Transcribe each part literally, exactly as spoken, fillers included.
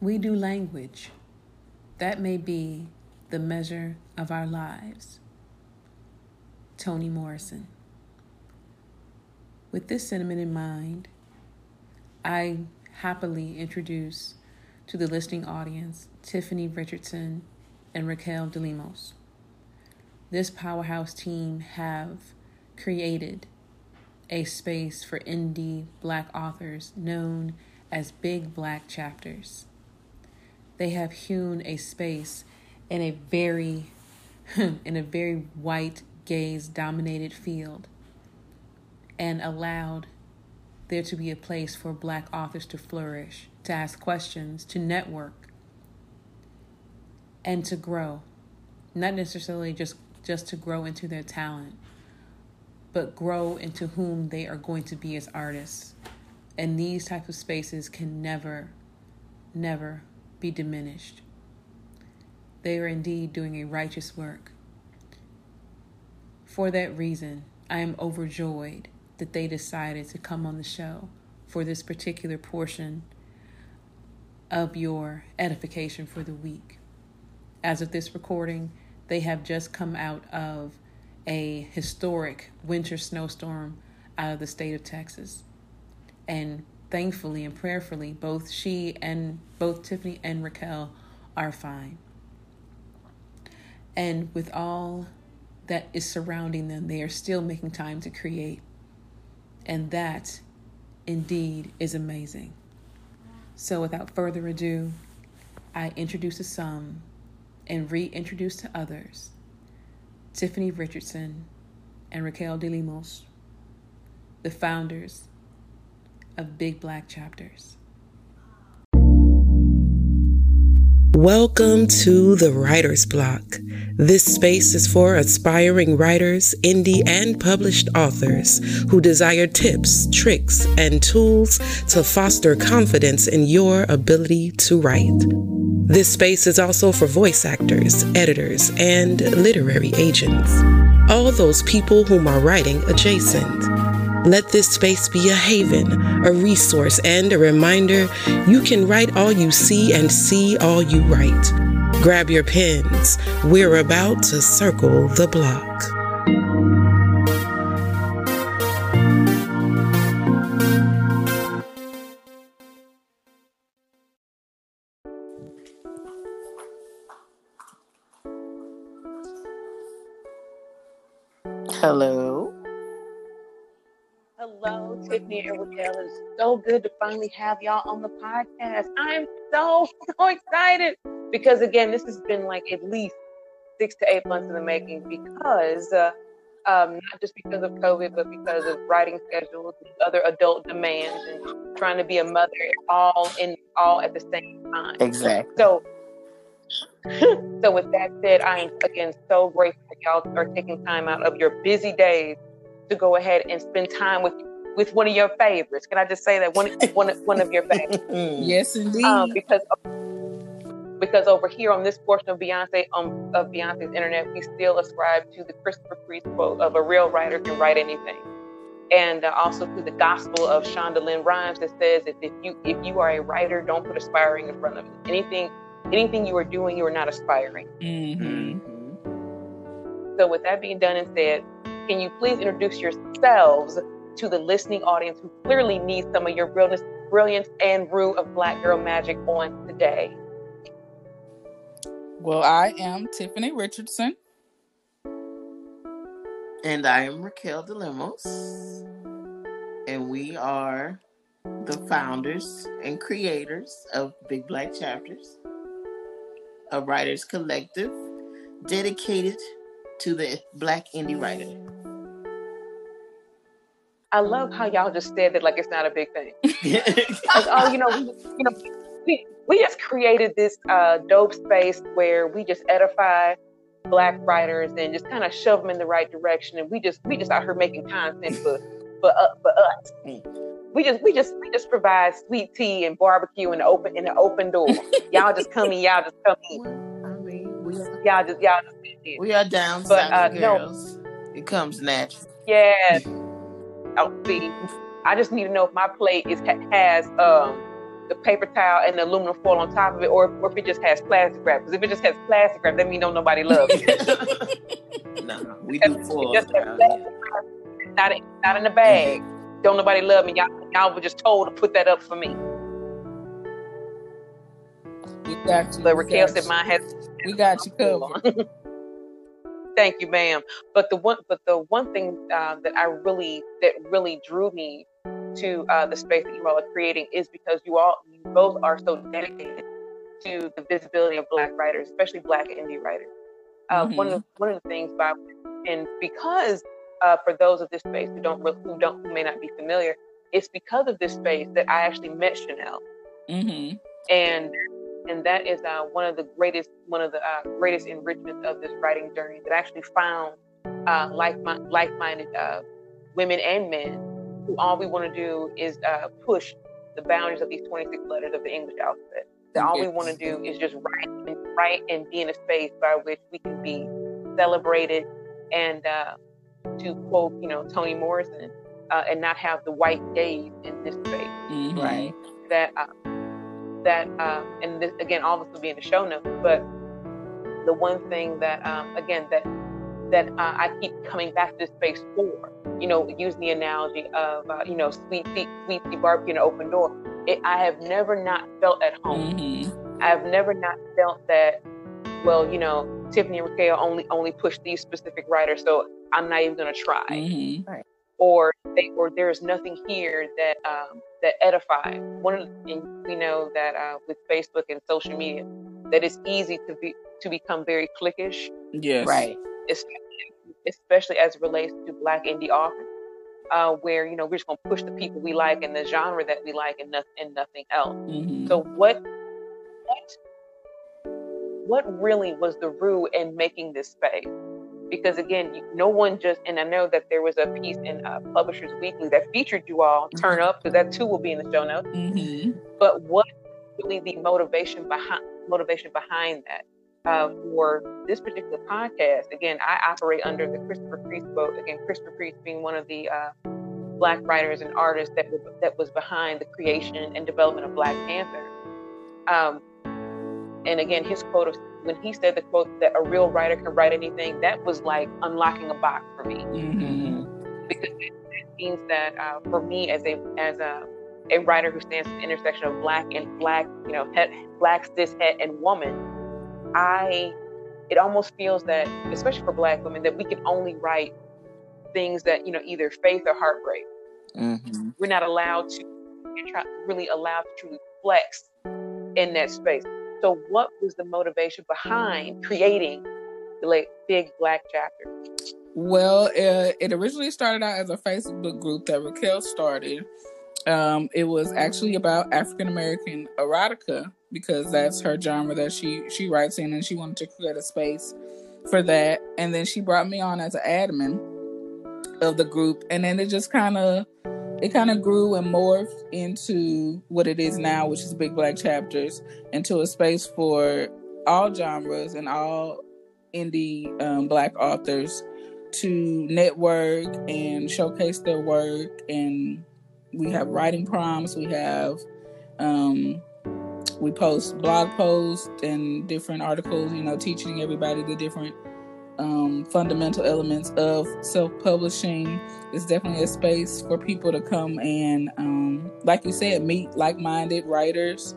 We do language. That may be the measure of our lives. Toni Morrison. With this sentiment in mind, I happily introduce to the listening audience Tiffany Richardson and Raquel DeLemos. This powerhouse team have created a space for indie Black authors known as Big Black Chapters. They have hewn a space in a very, in a very white, gaze-dominated field and allowed there to be a place for Black authors to flourish, to ask questions, to network, and to grow. Not necessarily just, just to grow into their talent, but grow into whom they are going to be as artists. And these types of spaces can never, never be diminished. They are indeed doing a righteous work. For that reason, I am overjoyed that they decided to come on the show for this particular portion of your edification for the week. As of this recording, they have just come out of a historic winter snowstorm out of the state of Texas. And thankfully and prayerfully, both she and both Tiffany and Raquel are fine. And with all that is surrounding them, they are still making time to create. And that, indeed, is amazing. So without further ado, I introduce to some and reintroduce to others Tiffany Richardson and Raquel DeLemos, the founders of Big Black Chapters. Welcome to The Writer's Block. This space is for aspiring writers, indie and published authors who desire tips, tricks, and tools to foster confidence in your ability to write. This space is also for voice actors, editors, and literary agents. All those people whom are writing adjacent. Let this space be a haven, a resource, and a reminder you can write all you see and see all you write. Grab your pens. We're about to circle the block. Hello. Hello, Tiffany and Raquel. It's so good to finally have y'all on the podcast. I'm so, so excited because, again, this has been like at least six to eight months in the making because, uh, um, not just because of COVID, but because of writing schedules and other adult demands and trying to be a mother all in all at the same time. Exactly. So, so with that said, I am, again, so grateful that y'all are taking time out of your busy days to go ahead and spend time with with one of your favorites. Can I just say that? One one, one of your favorites. Yes, indeed. Um, because, because over here on this portion of Beyonce, um, of Beyonce's internet, we still ascribe to the Christopher Priest quote of a real writer can write anything. And uh, also to the gospel of Shondalyn Rimes that says that if you, if you are a writer, don't put aspiring in front of it. Anything, anything you are doing, you are not aspiring. Mm-hmm. So with that being done and said, can you please introduce yourselves to the listening audience who clearly needs some of your brilliance, brilliance and brew of Black Girl Magic on today? Well, I am Tiffany Richardson. And I am Raquel DeLemos. And we are the founders and creators of Big Black Chapters, a writers collective dedicated to the Black indie writer. I love how y'all just said that like it's not a big thing. Like, oh, you know, we, you know, we, we just created this uh, dope space where we just edify Black writers and just kind of shove them in the right direction, and we just we just out here making content for for, uh, for us. We just we just we just provide sweet tea and barbecue in the open in the open door. Y'all just come in. Y'all just come in. We are, y'all just, y'all just we are down but, uh, girls. No. It comes natural. Yeah. Oh, see, I just need to know if my plate is has um the paper towel and the aluminum foil on top of it, or, or if it just has plastic wrap. Because if it just has plastic wrap, that means don't nobody love it. No, we do foil. Not in, not in the bag. Mm-hmm. Don't nobody love me. Y'all, y'all were just told to put that up for me. We got you. But Raquel said mine has. We got you covered. Thank you, ma'am. But the one, but the one thing uh, that I really, that really drew me to uh, the space that you all are creating is because you all, you both are so dedicated to the visibility of Black writers, especially Black indie writers. Uh, mm-hmm. One of the, one of the things by, and because uh, for those of this space who don't who don't who may not be familiar, it's because of this space that I actually met Chanel, mm-hmm. and. And that is uh, one of the greatest, one of the uh, greatest enrichments of this writing journey. That I actually found uh, like mi- like-minded uh, women and men who all we want to do is uh, push the boundaries of these twenty-six letters of the English alphabet. That all we want to do is just write and write and be in a space by which we can be celebrated. And uh, to quote, you know, Toni Morrison, uh, and not have the white gaze in this space, mm-hmm. right? That. Uh, That um, and this, again, all this will be in the show notes. But the one thing that um, again that that uh, I keep coming back to this space for, you know, using the analogy of uh, you know, sweet tea, sweet tea barbecue and open door. It, I have never not felt at home. Mm-hmm. I have never not felt that. Well, you know, Tiffany and Raquel only only push these specific writers, so I'm not even going to try. Mm-hmm. Right. Or they, or there's nothing here that um, that edifies. One of the, and we know that uh, with Facebook and social media, that it's easy to be to become very cliquish. Yes, right. Especially, especially as it relates to Black indie authors, uh, where you know we're just gonna push the people we like and the genre that we like and nothing and nothing else. Mm-hmm. So what what what really was the rule in making this space? Because again, you, no one just, and I know that there was a piece in uh, Publishers Weekly that featured you all, Turn Up, because that too will be in the show notes. Mm-hmm. But what really the motivation behind motivation behind that uh, for this particular podcast? Again, I operate under the Christopher Priest quote. Again, Christopher Priest being one of the uh, Black writers and artists that was, that was behind the creation and development of Black Panther. Um, and again, his quote of. When he said the quote that a real writer can write anything, that was like unlocking a box for me, mm-hmm. because it means that uh, for me as a as a, a writer who stands at the intersection of Black and black, you know, het, black cis het and woman, I it almost feels that, especially for Black women, that we can only write things that, you know, either faith or heartbreak. Mm-hmm. We're not allowed to try, really allowed to truly flex in that space. So what was the motivation behind creating the like, Big Black Chapters? Well, uh, it originally started out as a Facebook group that Raquel started. Um, it was actually about African-American erotica, because that's her genre that she, she writes in, and she wanted to create a space for that. And then she brought me on as an admin of the group. And then it just kind of, it kind of grew and morphed into what it is now, which is Big Black Chapters, into a space for all genres and all indie um, Black authors to network and showcase their work. And we have writing prompts. We have, um, we post blog posts and different articles, you know, teaching everybody the different Um, fundamental elements of self-publishing. It's definitely a space for people to come and, um, like you said, meet like-minded writers.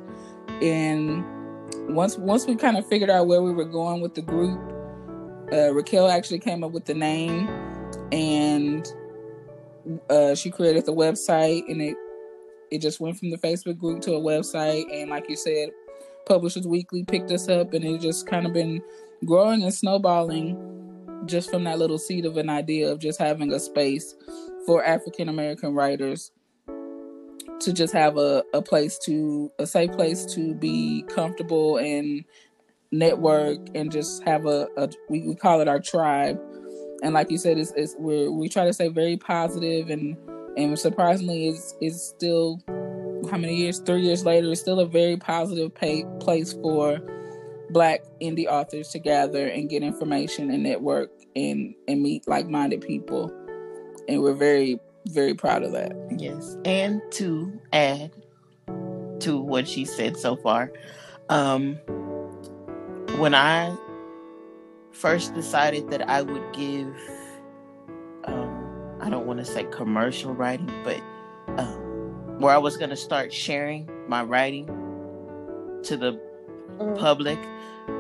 And once once we kind of figured out where we were going with the group, uh, Raquel actually came up with the name, and uh, she created the website, and it it just went from the Facebook group to a website. And like you said, Publishers Weekly picked us up, and it just kind of been growing and snowballing just from that little seed of an idea of just having a space for African American writers to just have a, a place to, a safe place to be comfortable and network and just have a, a we, we call it our tribe. And like you said, it's, it's we're, we try to stay very positive, and, and surprisingly it's, it's still, how many years, three years later, it's still a very positive pay, place for Black indie authors to gather and get information and network and, and meet like-minded people. And we're very, very proud of that. Yes. And to add, to what she said so far. Um, when I first decided that I would give, um, I don't want to say commercial writing, but uh, where I was going to start sharing my writing to the mm. public,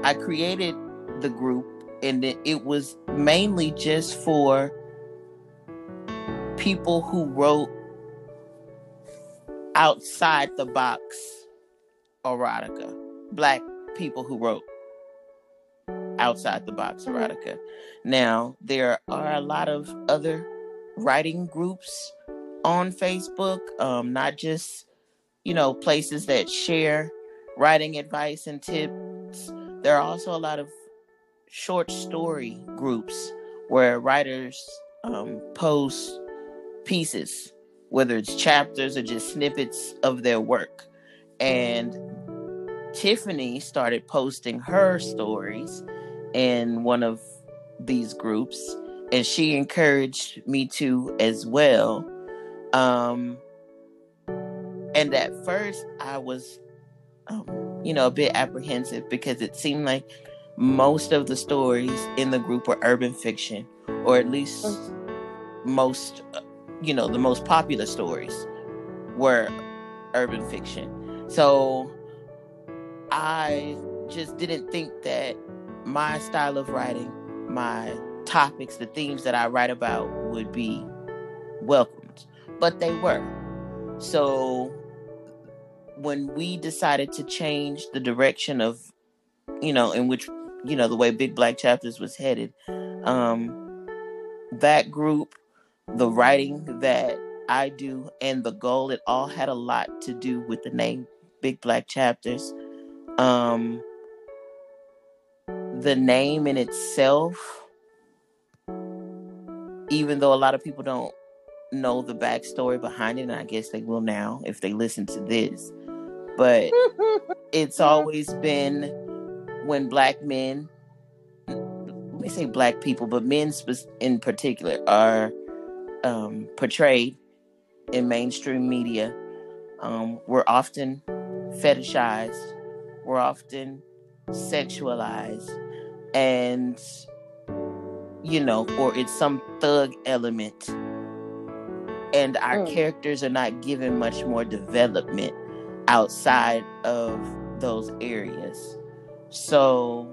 I created the group, and it was mainly just for people who wrote outside the box erotica. Black people who wrote outside the box erotica. Now, there are a lot of other writing groups on Facebook, um, not just, you know, places that share writing advice and tips. There are also a lot of short story groups where writers um, post pieces, whether it's chapters or just snippets of their work. And Tiffany started posting her stories in one of these groups, and she encouraged me to as well. Um, and at first I was, um, you know, a bit apprehensive because it seemed like most of the stories in the group were urban fiction, or at least most, you know, the most popular stories were urban fiction. So I just didn't think that my style of writing, my topics, the themes that I write about would be welcomed, but they were. So when we decided to change the direction of, you know, in which, you know, the way Big Black Chapters was headed, um, that group, the writing that I do, and the goal, it all had a lot to do with the name Big Black Chapters. Um, the name in itself, even though a lot of people don't know the backstory behind it, and I guess they will now if they listen to this, but it's always been when black men, let me say black people, but men in particular, are um, portrayed in mainstream media. Um, we're often fetishized. We're often sexualized, and, you know, or it's some thug element, and our mm. characters are not given much more development outside of those areas. So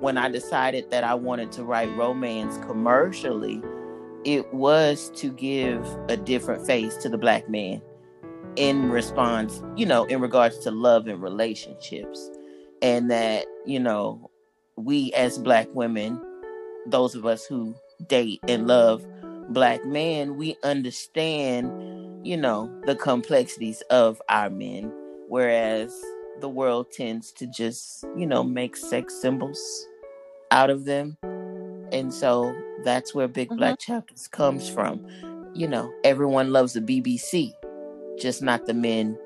when I decided that I wanted to write romance commercially, it was to give a different face to the black man in response, you know, in regards to love and relationships, and that, you know, we as black women, those of us who date and love black men, we understand, you know, the complexities of our men, whereas the world tends to just, you know, make sex symbols out of them. And so that's where Big mm-hmm. Black Chapters comes from. You know, everyone loves the B B C, just not the men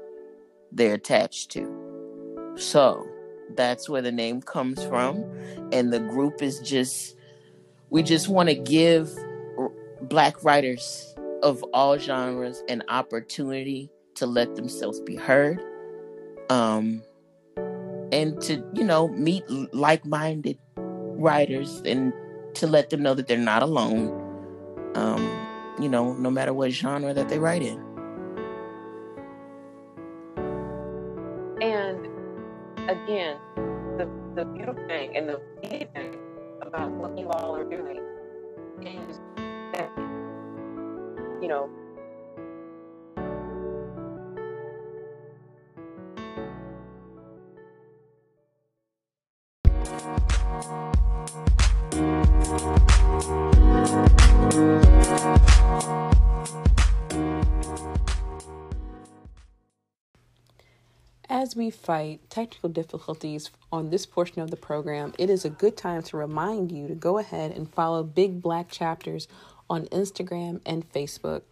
they're attached to. So that's where the name comes from. And the group is just, we just want to give r- black writers of all genres an opportunity to let themselves be heard, um, and to, you know, meet like-minded writers, and to let them know that they're not alone, um, you know, no matter what genre that they write in. Again, the, the beautiful thing and the thing about what you all are doing is that, you know, as we fight technical difficulties on this portion of the program, it is a good time to remind you to go ahead and follow Big Black Chapters on Instagram and Facebook.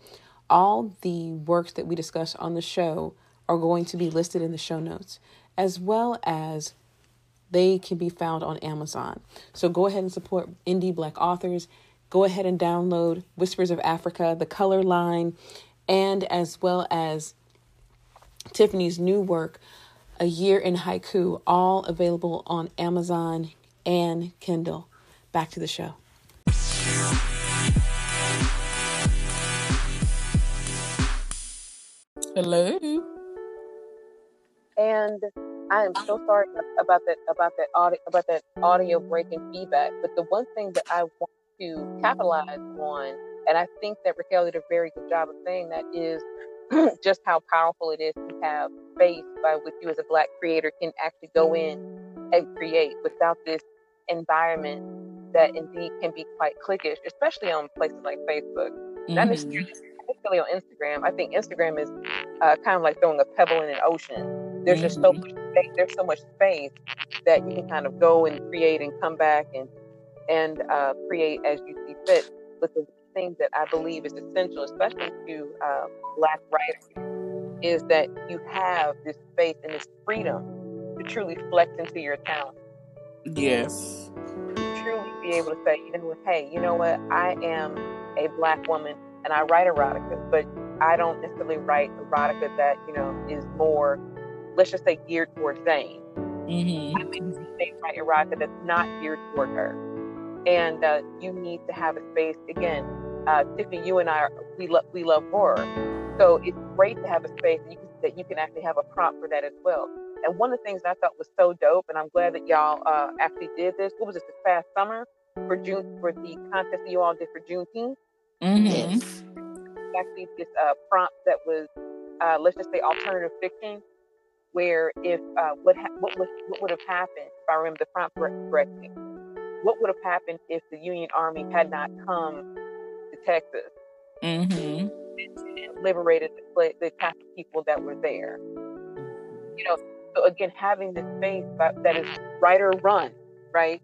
All the works that we discuss on the show are going to be listed in the show notes, as well as they can be found on Amazon. So go ahead and support indie Black authors. Go ahead and download Whispers of Africa, The Color Line, and as well as Tiffany's new work, A Year in Haiku, all available on Amazon and Kindle. Back to the show. Hello. And I am so sorry about that about that audio about that audio break and feedback. But the one thing that I want to capitalize on, and I think that Raquel did a very good job of saying that, is just how powerful it is to have space by which you as a Black creator can actually go in and create without this environment that indeed can be quite cliquish, especially on places like Facebook. Mm-hmm. Not necessarily on Instagram. I think Instagram is uh, kind of like throwing a pebble in an ocean. There's mm-hmm. just so much space, there's so much space that you can kind of go and create and come back and and uh, create as you see fit. But the thing that I believe is essential, especially to uh, Black writers, is that you have this space and this freedom to truly flex into your talent. Yes. To truly be able to say, you know, hey, you know what? I am a Black woman and I write erotica, but I don't necessarily write erotica that, you know, is more, let's just say, geared towards Zane. Mm-hmm. I mean, they write erotica that's not geared toward her. And uh, you need to have a space. Again, uh, Tiffany, you and I, are, we love we love horror, so it's great to have a space that you, can, that you can actually have a prompt for that as well. And one of the things that I thought was so dope, and I'm glad that y'all uh, actually did this. What was it this past summer for June for the contest that you all did for Juneteenth? Mm-hmm. Actually, this uh, prompt that was uh, let's just say alternative fiction, where if uh, what ha- what was what would have happened if I remember the prompt correctly. What would have happened if the Union Army had not come to Texas mm-hmm. and, and liberated the, the kind of people that were there? You know, so again, having this space that, that is writer run, right?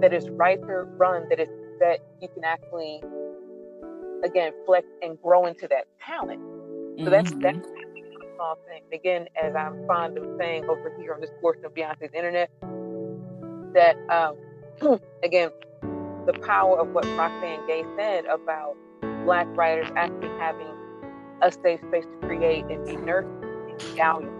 That is writer run. That is that you can actually, again, flex and grow into that talent. So mm-hmm. that's that's a small thing. Again, as I'm fond of saying over here on this portion of Beyonce's internet, that. Um, Again, the power of what Roxane Gay said about Black writers actually having a safe space to create and be nurtured and valued.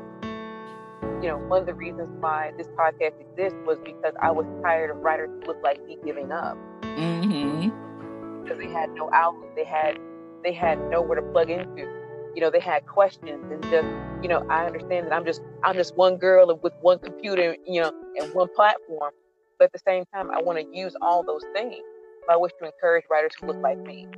You know, one of the reasons why this podcast exists was because I was tired of writers who looked like me giving up. Mm-hmm. Because they had no outlet, they had they had nowhere to plug into. You know, they had questions and just, you know, I understand that I'm just I'm just one girl with one computer, you know, and one platform. But at the same time, I want to use all those things by which to encourage writers who look like me.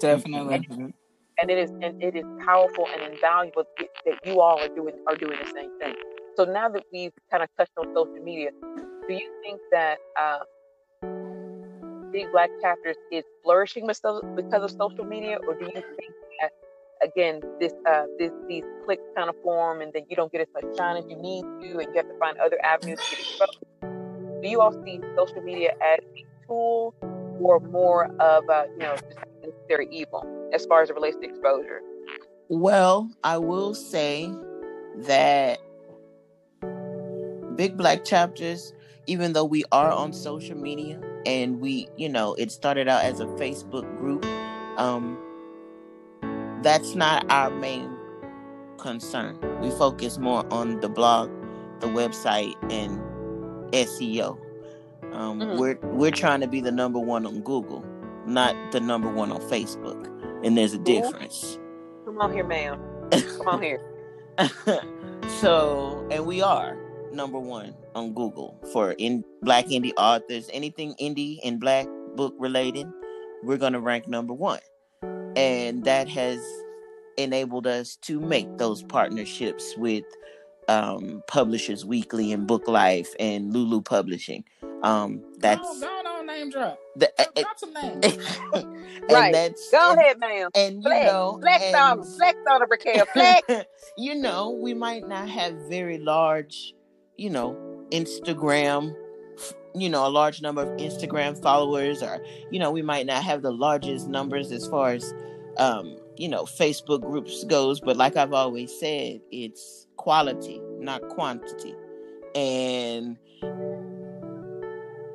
Definitely. And, and it is and it is powerful and invaluable that you all are doing are doing the same thing. So now that we've kind of touched on social media, do you think that uh, Big Black Chapters is flourishing because of social media, or do you think that again this uh, this these clicks kind of form and that you don't get as much shine as you need to, and you have to find other avenues to get exposed? Do you all see social media as a tool or more of a, you know, just necessary evil as far as it relates to exposure? Well, I will say that Big Black Chapters, even though we are on social media and we, you know, it started out as a Facebook group, um, that's not our main concern. We focus more on the blog, the website, and S E O. Um, mm-hmm. We're we're trying to be the number one on Google, not the number one on Facebook, and there's a difference. Come on here, ma'am. Come on here. So, and we are number one on Google for in Black indie authors, anything indie and Black book related. We're going to rank number one, and that has enabled us to make those partnerships with Um, Publishers Weekly and Book Life and Lulu Publishing. Um, that's go on, go on name drop. The, uh, drop some names. Right. That's, go and, ahead, ma'am. And flex, you know, flex and, on, flex on the Raquel, flex. You know, we might not have very large, you know, Instagram, you know, a large number of Instagram followers, or you know, we might not have the largest numbers as far as um, you know, Facebook groups goes. But like I've always said, it's quality, not quantity. And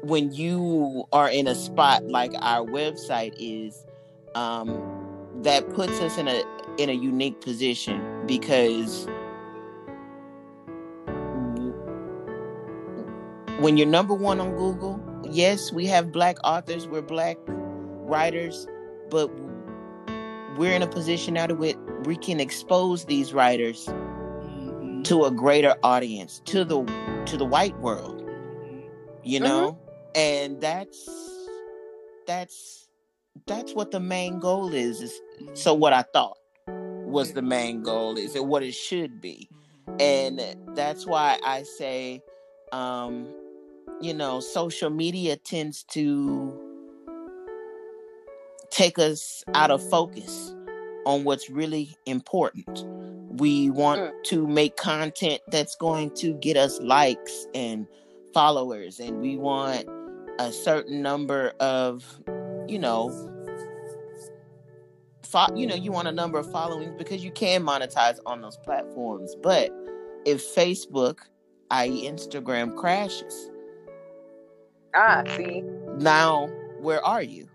when you are in a spot like our website is, um, that puts us in a in a unique position because when you're number one on Google, yes, we have black authors, we're black writers, but we're in a position now that we can expose these writers mm-hmm. to a greater audience, to the to the white world, you know? Mm-hmm. And that's that's that's what the main goal is. is so what I thought was the main goal is, and what it should be. And that's why I say, um, you know, social media tends to take us out of focus on what's really important. We want to make content that's going to get us likes and followers, and we want a certain number of, you know, fo- you know, you want a number of followings because you can monetize on those platforms. But if Facebook, that is. Instagram, crashes, ah, see, now where are you?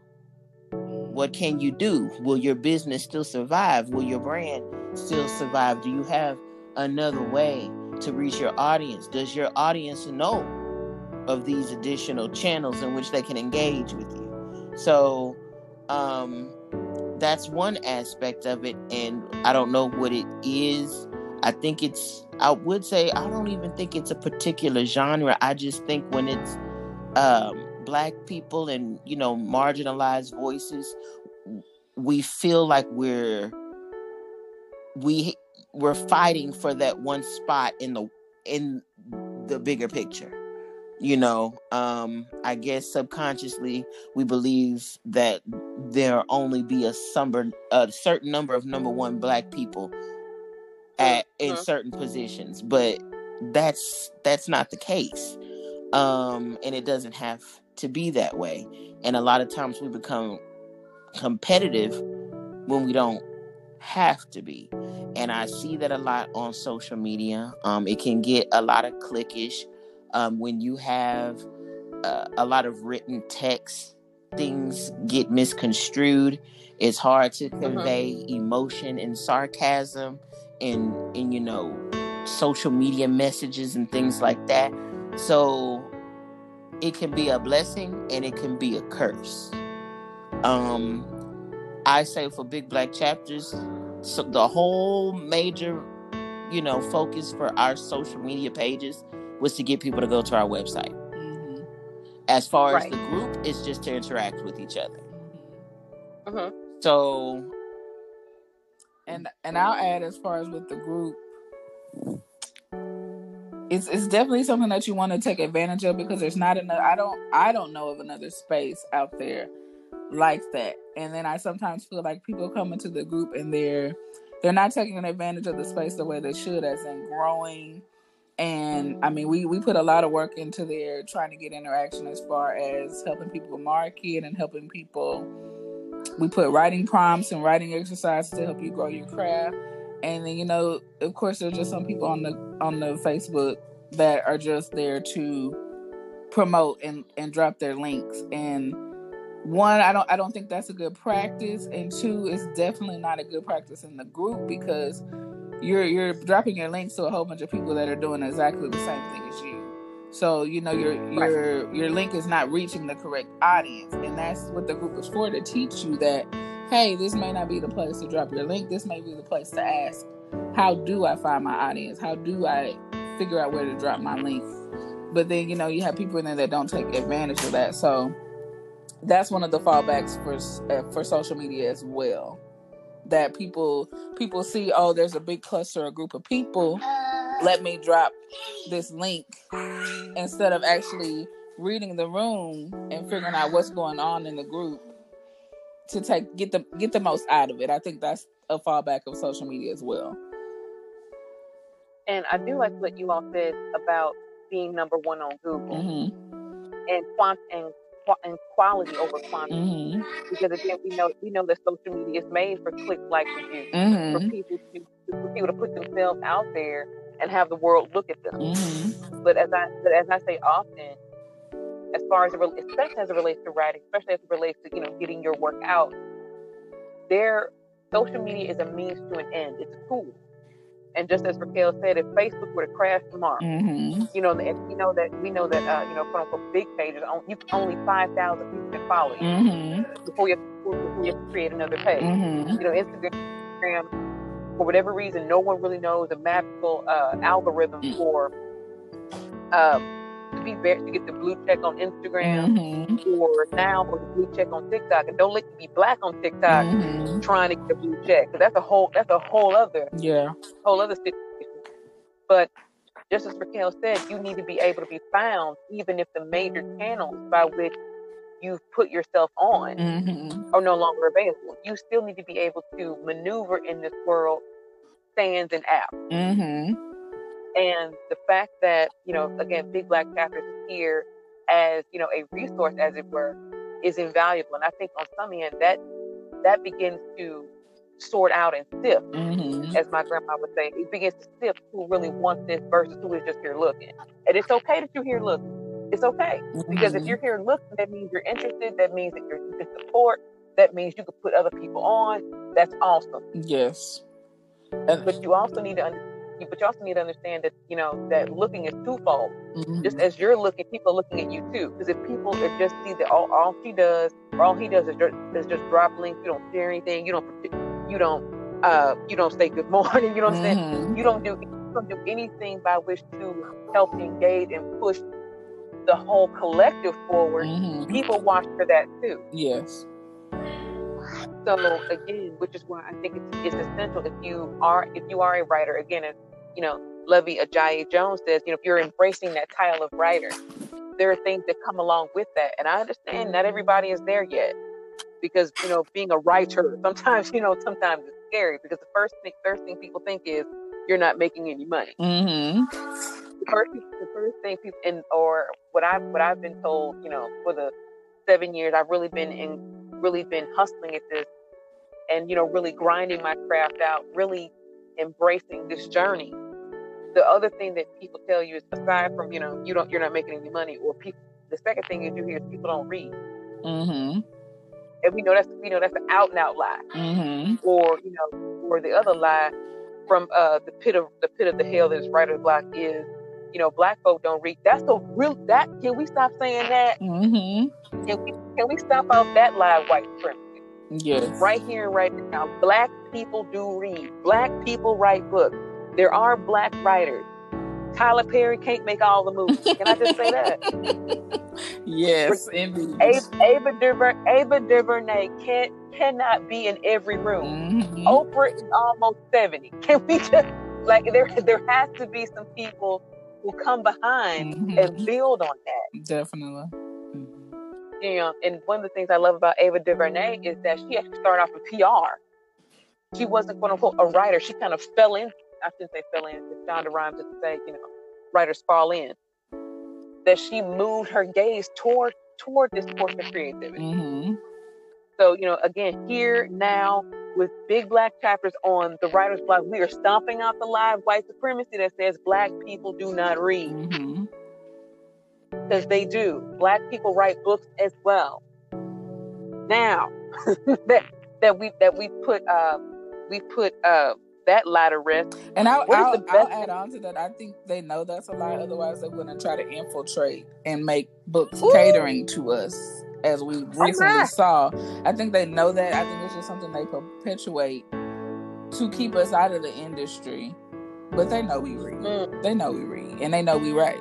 What can you do? Will your business still survive? Will your brand still survive? Do you have another way to reach your audience? Does your audience know of these additional channels in which they can engage with you? So um, that's one aspect of it, and I don't know what it is. I think it's, I would say, I don't even think it's a particular genre. I just think when it's um, black people and, you know, marginalized voices, we feel like we're we we're fighting for that one spot in the in the bigger picture, you know. um I guess subconsciously we believe that there only be a some a certain number of number one black people at in certain positions, but that's that's not the case, um and it doesn't have to be that way. And a lot of times we become competitive when we don't have to be. And I see that a lot on social media. Um, it can get a lot of clickish um, when you have uh, a lot of written text. Things get misconstrued. It's hard to convey mm-hmm. emotion and sarcasm and, and, you know, social media messages and things like that. So it can be a blessing and it can be a curse. Um, I say for Big Black Chapters, so the whole major, you know, focus for our social media pages was to get people to go to our website. Mm-hmm. As far right. as the group, it's just to interact with each other. Uh-huh. So, and and I'll add, as far as with the group, it's it's definitely something that you want to take advantage of, because there's not enough. I don't I don't know of another space out there like that. And then I sometimes feel like people come into the group and they're they're not taking advantage of the space the way they should, as in growing. And I mean, we, we put a lot of work into there trying to get interaction, as far as helping people market and helping people. We put writing prompts and writing exercises to help you grow your craft. And then, you know, of course, there's just some people on the on the Facebook that are just there to promote and, and drop their links. And one, I don't I don't think that's a good practice. And two, it's definitely not a good practice in the group, because you're you're dropping your links to a whole bunch of people that are doing exactly the same thing as you. So, you know, your your your link is not reaching the correct audience. And that's what the group is for, to teach you that, hey, this may not be the place to drop your link. This may be the place to ask, how do I find my audience? How do I figure out where to drop my link? But then, you know, you have people in there that don't take advantage of that. So that's one of the fallbacks for uh, for social media as well, that people people see, oh, there's a big cluster or group of people, let me drop this link, instead of actually reading the room and figuring out what's going on in the group to take get the get the most out of it. I think that's a fallback of social media as well. And I do like what you all said about being number one on Google mm-hmm. and quant and and quality over quantity, mm-hmm. because again, we know we know that social media is made for clicks, likes, and views, mm-hmm. for people to for people to put themselves out there and have the world look at them. Mm-hmm. But as I but as I say often, as far as it, especially as it relates to writing, especially as it relates to, you know, getting your work out, there, social media is a means to an end. It's a tool. And just as Raquel said, if Facebook were to crash tomorrow, mm-hmm. you know, and we know that we know that uh, you know, quote unquote, big pages on you only five thousand people can follow you mm-hmm. before you before you create another page. Mm-hmm. You know, Instagram, for whatever reason, no one really knows the magical uh, algorithm mm-hmm. for um, to be fair, to get the blue check on Instagram mm-hmm. or now or the blue check on TikTok, and don't let you be black on TikTok mm-hmm. trying to get the blue check. So that's a whole that's a whole other yeah whole other situation. But just as Raquel said, you need to be able to be found, even if the major channels by which you've put yourself on mm-hmm. are no longer available. You still need to be able to maneuver in this world, stands and apps. Mm-hmm. And the fact that, you know, again, Big Black Chapters is here as, you know, a resource, as it were, is invaluable. And I think on some end, that that begins to sort out and sift, mm-hmm. as my grandma would say. It begins to sift who really wants this versus who is just here looking. And it's okay that you're here looking. It's okay, because if you're here looking, that means you're interested. That means that you're, you can support. That means you can put other people on. That's awesome. Yes, and but you also need to, un- but you also need to understand that, you know, that looking is twofold. Mm-hmm. Just as you're looking, people are looking at you too. Because if people if just see that all, all she does or all he does is just, is just drop links, you don't share anything, you don't, you don't, uh, you don't say good morning, you don't mm-hmm. say, you don't do, you don't do anything by which to help engage and push the whole collective forward, mm-hmm. people watch for that too. Yes. So again, which is why I think it's, it's essential if you are if you are a writer, again, as you know, Lovey Ajayi Jones says, you know, if you're embracing that title of writer, there are things that come along with that. And I understand not everybody is there yet, because, you know, being a writer, sometimes, you know, sometimes it's scary, because the first thing first thing people think is you're not making any money. Mm-hmm. The first, the first thing people, and or what I've what I've been told, you know, for the seven years I've really been in, really been hustling at this, and you know, really grinding my craft out, really embracing this journey. The other thing that people tell you is, aside from, you know, you don't, you're not making any money, or people, the second thing you do here is people don't read, mm-hmm. and we know that's we know that's an out and out lie, mm-hmm. or you know, or the other lie from uh, the pit of the pit of the hell that is writer's block is, you know, black folk don't read. That's a real, that, can we stop saying that? Mm-hmm. Can we, can we stop out that lie, white supremacy? Yes. Right here and right now, black people do read. Black people write books. There are black writers. Tyler Perry can't make all the movies. Can I just say that? Yes, indeed. Ava, Ava, DuVernay, Ava DuVernay can't, cannot be in every room. Mm-hmm. Oprah is almost seventy. Can we just, like, there, there has to be some people will come behind mm-hmm. and build on that. Definitely. Mm-hmm. You know, and one of the things I love about Ava DuVernay is that she actually started off with P R. She wasn't, quote unquote, a writer. She kind of fell in. I shouldn't say fell in, because Shondalyn Rimes is to say, you know, writers fall in. That she moved her gaze toward toward this portion of creativity. Mm-hmm. So, you know, again, here now, with Big Black Chapters on the writer's block, we are stomping out the lie of white supremacy that says black people do not read. Mm-hmm. Because they do. Black people write books as well. Now that that we that we put uh, we put uh, that lie to rest. And I'll, I'll, I'll add on to that. I think they know that's a lie. Otherwise, they wouldn't try to infiltrate and make books Ooh. catering to us. As we recently okay. saw, I think they know that. I think it's just something they perpetuate to keep us out of the industry. But they know we read. Mm. They know we read, and they know we write.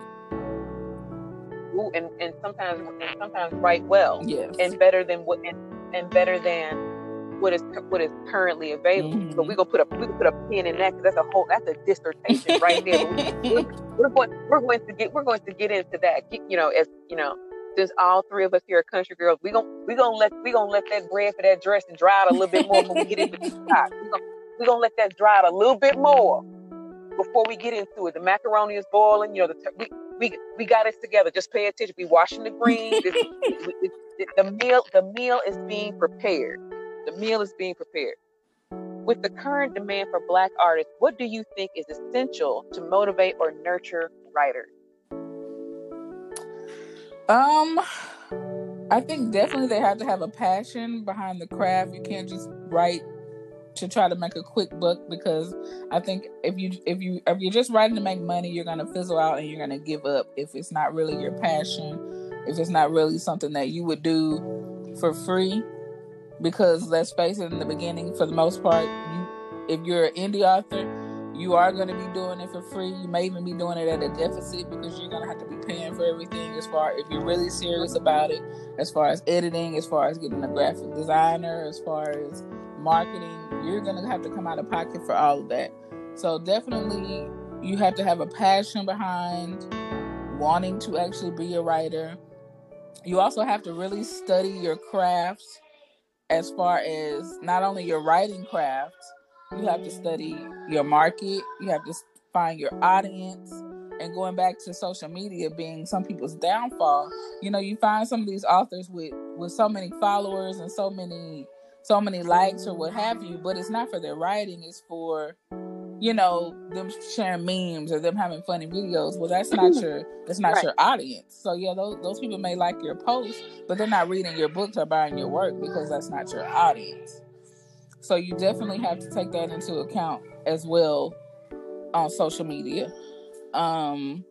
Ooh, and, and sometimes and sometimes write well, yes, and better than what and, and better than what is what is currently available. Mm-hmm. So we gonna put a we gonna put a pin in that, because that's a whole that's a dissertation right there. We're, we're going we're going to get we're going to get into that. You know, as you know. Since all three of us here are country girls, we gon' we gonna let we gonna let that bread for that dressing dry out a little bit more when we get into the pot. We gonna, we gonna let that dry out a little bit more before we get into it. The macaroni is boiling, you know. The, we we we got it together. Just pay attention. We washing the greens. This, it, it, the meal the meal is being prepared. The meal is being prepared. With the current demand for Black artists, what do you think is essential to motivate or nurture writers? Um, I think definitely they have to have a passion behind the craft. You can't just write to try to make a quick book, because I think if you if you if you're just writing to make money, you're going to fizzle out and you're going to give up if it's not really your passion, if it's not really something that you would do for free. Because let's face it, in the beginning, for the most part, you, if you're an indie author, you are going to be doing it for free. You may even be doing it at a deficit, because you're going to have to be paying for everything, as far if you're really serious about it, as far as editing, as far as getting a graphic designer, as far as marketing, you're going to have to come out of pocket for all of that. So definitely you have to have a passion behind wanting to actually be a writer. You also have to really study your craft, as far as not only your writing craft, you have to study your market, you have to find your audience. And going back to social media being some people's downfall, you know, you find some of these authors with, with so many followers and so many so many likes or what have you, but it's not for their writing, it's for, you know, them sharing memes or them having funny videos. Well, that's not your that's not right. your audience. So yeah, those those people may like your posts, but they're not reading your books or buying your work, because that's not your audience. So you definitely have to take that into account as well on social media. Um,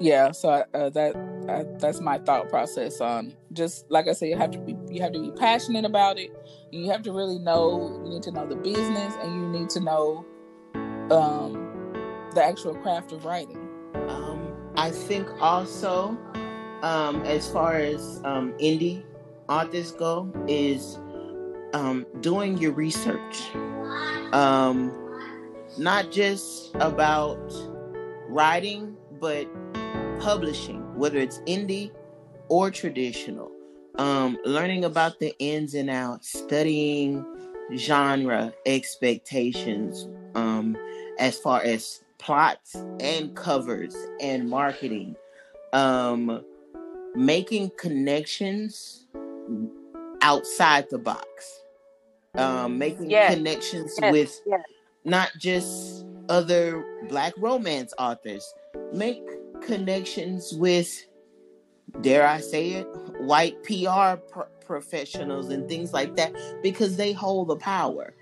yeah, so I, uh, that I, that's my thought process on, just like I said, you have to be you have to be passionate about it. You have to really know, you need to know the business, and you need to know um, the actual craft of writing. Um, I think also, um, as far as um, indie authors go, is um, doing your research. Um, not just about writing, but publishing, whether it's indie or traditional. Um, learning about the ins and outs, studying genre expectations, um, as far as plots and covers and marketing, um, making connections outside the box, um, making yes. connections yes. with yes. not just other Black romance authors, make connections with, dare I say it, white P R pro- professionals and things like that, because they hold the power.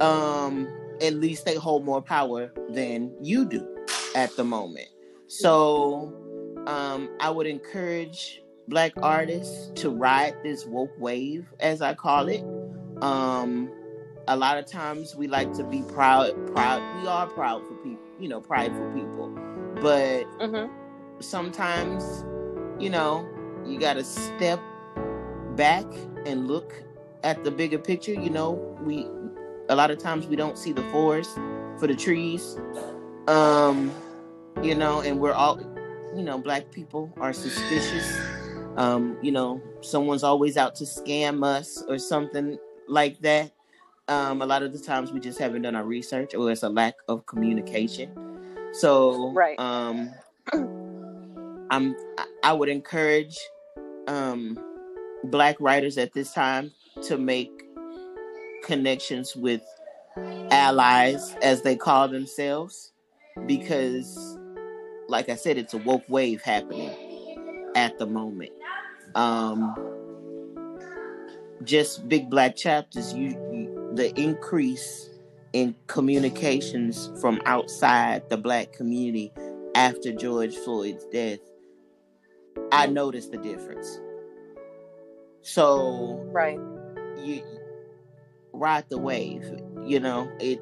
Um, at least they hold more power than you do at the moment. So um, I would encourage Black artists to ride this woke wave, as I call it. Um, a lot of times we like to be proud, proud. We are proud for people, you know, prideful people. But mm-hmm. sometimes, you know, you got to step back and look at the bigger picture. You know, we, a lot of times we don't see the forest for the trees, um, you know, and we're all, you know, Black people are suspicious. Um, you know, someone's always out to scam us or something like that. Um, a lot of the times we just haven't done our research, or it's a lack of communication. So, right. um, I'm, I would encourage um, Black writers at this time to make connections with allies, as they call themselves, because, like I said, it's a woke wave happening at the moment. Um, just Big Black Chapters, you, you, the increase in communications from outside the Black community after George Floyd's death, I noticed the difference. So, right, you ride the wave. You know, it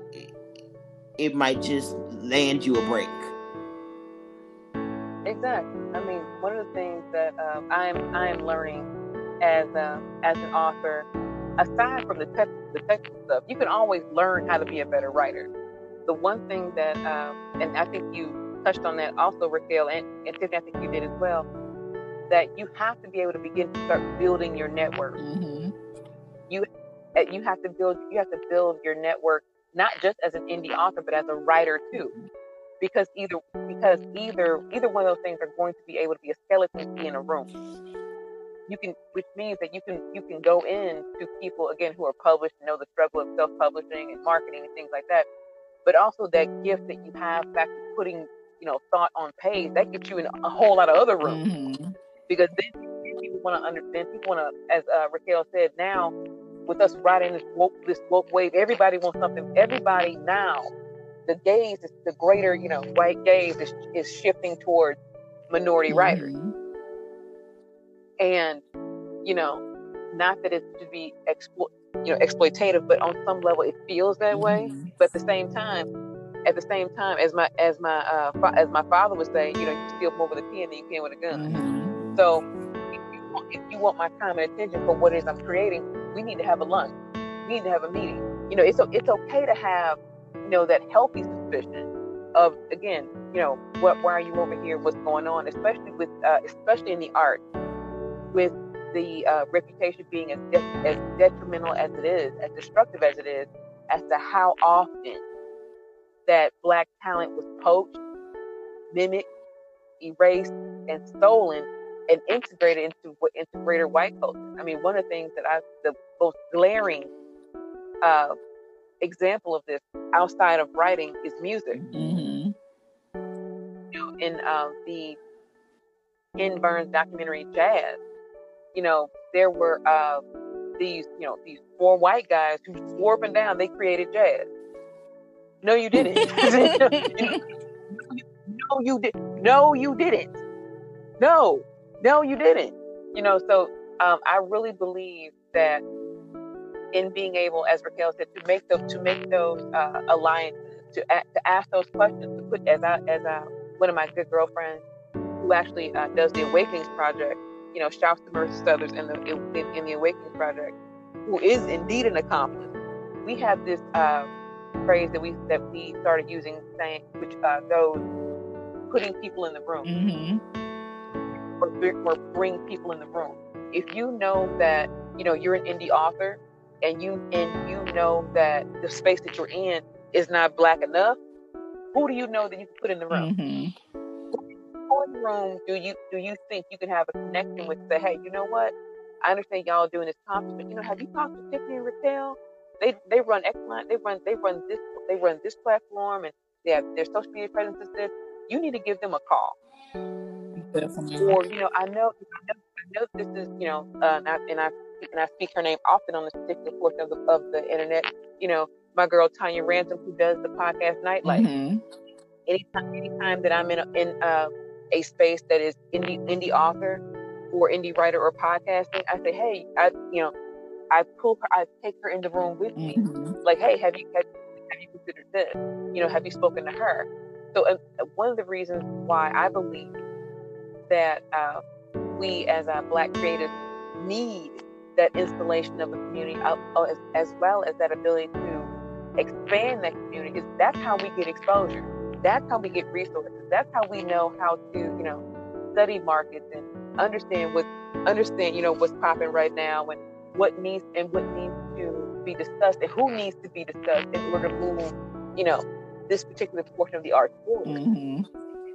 it might just land you a break. Exactly. I mean, one of the things that um, I'm I'm learning as a, as an author, aside from the text, the textual stuff, you can always learn how to be a better writer. The one thing that, um, and I think you touched on that also, Raquel, and, and Tiffany, I think you did as well, that you have to be able to begin to start building your network. Mm-hmm. You you have to build you have to build your network, not just as an indie author, but as a writer too, because either because either either one of those things are going to be able to be a skeleton key in a room. You can, which means that you can you can go in to people again who are published and know the struggle of self-publishing and marketing and things like that, but also that gift that you have back to putting, you know, thought on page, that gets you in a whole lot of other rooms. Mm-hmm. Because then people want to understand, people want to, as uh, Raquel said, now with us riding this woke, this woke wave, everybody wants something. Everybody now, the gaze, is the greater, you know, white gaze is, is shifting towards minority mm-hmm. writers. And, you know, not that it should be explo- you know, exploitative, but on some level it feels that way. Mm-hmm. But at the same time, at the same time, as my as my uh, fa- as my father would say, you know, you steal more with a pen than you can with a gun. Mm-hmm. So if you, want, if you want my time and attention for what it is I'm creating, we need to have a lunch. We need to have a meeting. You know, it's it's okay to have, you know, that healthy suspicion of, again, you know, what why are you over here? What's going on? Especially with uh, especially in the art, with the uh, reputation being as de- as detrimental as it is, as destructive as it is, as to how often that Black talent was poached, mimicked, erased, and stolen, and integrated into into greater white culture. I mean, one of the things that I, the most glaring uh, example of this outside of writing is music. Mm-hmm. You know, in uh, the Ken Burns documentary Jazz, you know, there were uh, these, you know, these four white guys who swore up and down they created jazz. No, you didn't. no, you did. No, you didn't. No, no, you didn't. You know, so um, I really believe that in being able, as Raquel said, to make those to make those uh, alliances, to to ask those questions, to put as I, as I, one of my good girlfriends who actually uh, does the Awakenings Project, you know, shouts to Mercy Studders in the in, in the Awakenings Project, who is indeed an accomplice. We have this Uh, phrase that we that we started using, saying, which uh, goes, putting people in the room, mm-hmm. or, bring, or bring people in the room. If you know that you know you're an indie author, and you and you know that the space that you're in is not Black enough, who do you know that you can put in the room? Mm-hmm. Who in the room do you do you think you can have a connection with? Say, hey, you know what? I understand y'all doing this conference, but you know, have you talked to Tiffany and Raquel? They they run excellent. They run they run this they run this platform, and they have their social media presence is this. You need to give them a call. Definitely. Or you know I know I know, I know this is you know uh, and, I, and I and I speak her name often on this particular portion of the of the internet. You know my girl Tanya Ransom, who does the podcast Nightlife. Mm-hmm. Anytime anytime that I'm in a, in uh, a space that is indie indie author or indie writer or podcasting, I say hey I you know. I pull her, I take her in the room with me. Mm-hmm. Like, hey, have you have, have you considered this? You know, have you spoken to her? So uh, one of the reasons why I believe that uh, we as uh, Black creators need that installation of a community uh, uh, as, as well as that ability to expand that community is that's how we get exposure. That's how we get resources. That's how we know how to, you know, study markets and understand what, understand, you know, what's popping right now and what needs and what needs to be discussed and who needs to be discussed in order to move, you know, this particular portion of the arts forward. Mm-hmm.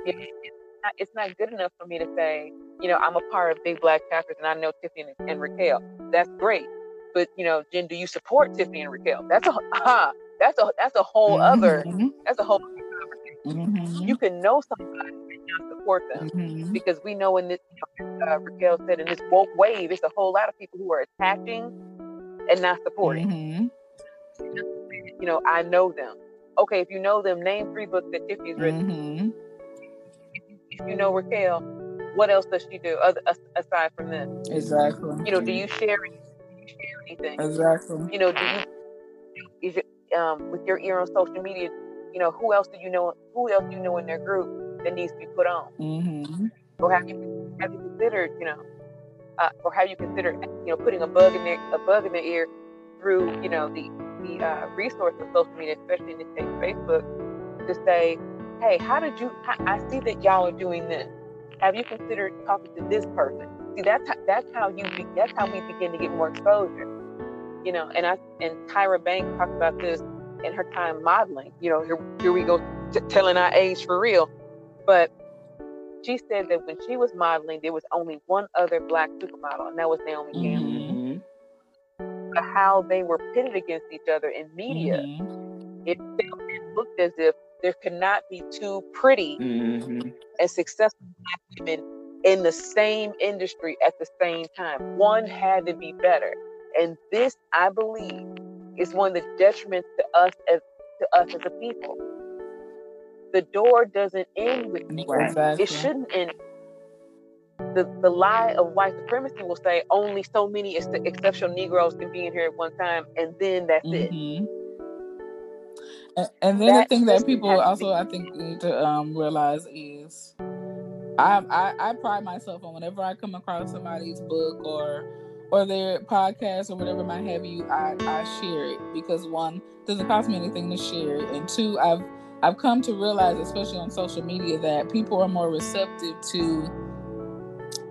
It, it's, not, it's not good enough for me to say, you know, I'm a part of Big Black Chapters and I know Tiffany and, and Raquel. That's great. But, you know, Jen, do you support Tiffany and Raquel? That's a, uh, that's a, that's a whole mm-hmm. other, that's a whole other conversation. Mm-hmm. You can know somebody and not support them mm-hmm. because we know in this, you know, Uh, Raquel said in this woke wave, it's a whole lot of people who are attacking and not supporting. Mm-hmm. You know, I know them. Okay, if you know them, name three books that Tiffany's written. Mm-hmm. If, if you know Raquel, what else does she do other, aside from this? Exactly. You know, do you share, do you share anything? Exactly. You know, do you is it, um, with your ear on social media? You know, who else do you know? Who else do you know in their group that needs to be put on? Mm-hmm. Or have you have you considered, you know, uh, or have you considered, you know, putting a bug in their a bug in their ear through, you know, the the uh, resource of social media, especially in this case Facebook, to say, hey, how did you? How, I see that y'all are doing this. Have you considered talking to this person? See, that's how, that's how you that's how we begin to get more exposure, you know. And I and Tyra Banks talked about this in her time modeling. You know, here, here we go t- telling our age for real, but she said that when she was modeling, there was only one other Black supermodel, and that was Naomi Campbell. Mm-hmm. But how they were pitted against each other in media, mm-hmm. it felt and looked as if there could not be two pretty mm-hmm. and successful Black women in the same industry at the same time. One had to be better. And this, I believe, is one of the detriments to us as to us as a people. The door doesn't end with me. Exactly. It shouldn't end. The the lie of white supremacy will say only so many ex- exceptional Negroes can be in here at one time, and then that's mm-hmm. it. And, and then that the thing that people also, I think, need to um, realize is I, I I pride myself on whenever I come across somebody's book or or their podcast or whatever might have you, I, I share it because one, it doesn't cost me anything to share it, and two, I've I've come to realize, especially on social media, that people are more receptive to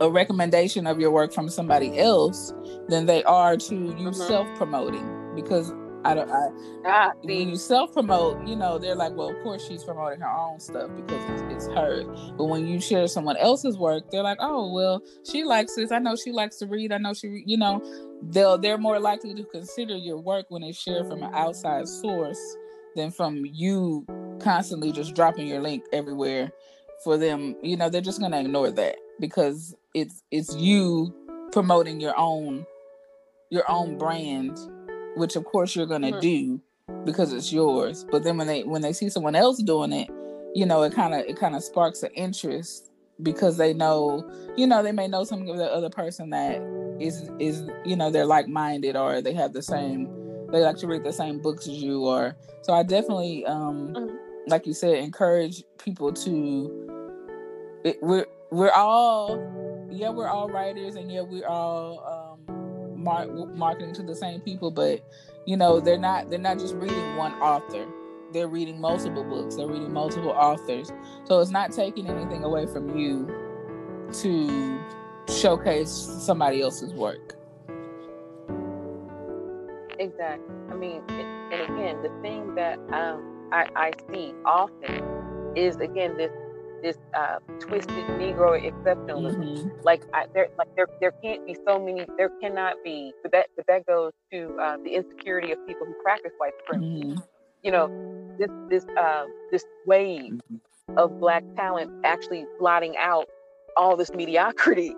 a recommendation of your work from somebody else than they are to you mm-hmm. self-promoting, because I don't I, ah, when you self-promote, you know, they're like, well, of course she's promoting her own stuff because it's, it's hers. But when you share someone else's work, they're like, oh, well, she likes this, I know she likes to read, I know she, you know, they'll they're more likely to consider your work when it's shared from an outside source than from you constantly just dropping your link everywhere. For them, you know, they're just going to ignore that because it's it's you promoting your own your own brand, which of course you're going to sure. do because it's yours. But then when they when they see someone else doing it, you know, it kind of it kind of sparks an interest because they know, you know, they may know something of the other person that is is, you know, they're like-minded or they have the same, they like to read the same books as you or so. I definitely um mm-hmm. like you said, encourage people to it, we're we're all yeah we're all writers and yeah we're all um marketing to the same people, but you know they're not they're not just reading one author, they're reading multiple books, they're reading multiple authors, so it's not taking anything away from you to showcase somebody else's work. Exactly. I mean, and again, the thing that um, I, I see often is again this this uh, twisted Negro exceptionalism. Mm-hmm. Like, I, there, like there, there can't be so many. There cannot be. But that, but that goes to uh, the insecurity of people who practice white supremacy. Mm-hmm. You know, this, this, uh, this wave mm-hmm. of Black talent actually blotting out all this mediocrity.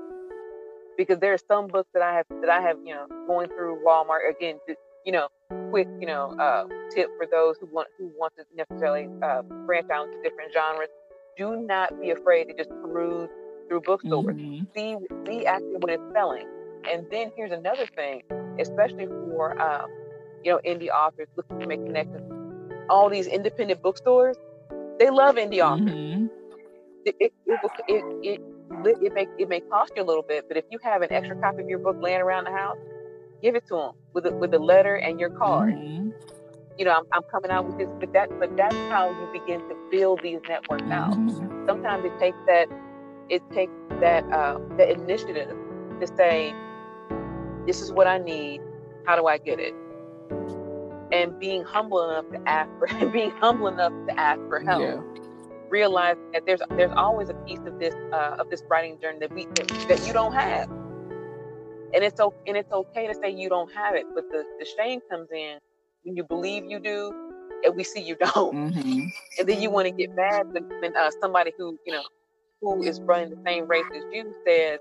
Because there are some books that I have, that I have, you know, going through Walmart again. Just, you know, quick, you know, uh, tip for those who want who want to necessarily uh, branch out into different genres. Do not be afraid to just peruse through bookstores. Mm-hmm. See, see actually what it's selling. And then here's another thing, especially for um, you know, indie authors looking to make connections. All these independent bookstores, they love indie authors. Mm-hmm. It, it, it, it, it, it, may, it may cost you a little bit, but if you have an extra copy of your book laying around the house, give it to them with a, with a letter and your card. Mm-hmm. You know, I'm, I'm coming out with this, but that, but that's how you begin to build these networks out. Mm-hmm. Sometimes it takes that, it takes that, uh, the initiative to say, this is what I need. How do I get it? And being humble enough to ask for, and being humble enough to ask for help. Yeah. Realize that there's there's always a piece of this uh, of this writing journey that we that, that you don't have, and it's okay, and it's okay to say you don't have it. But the, the shame comes in when you believe you do, and we see you don't, mm-hmm. and then you want to get mad when uh, somebody who you know who is running the same race as you says,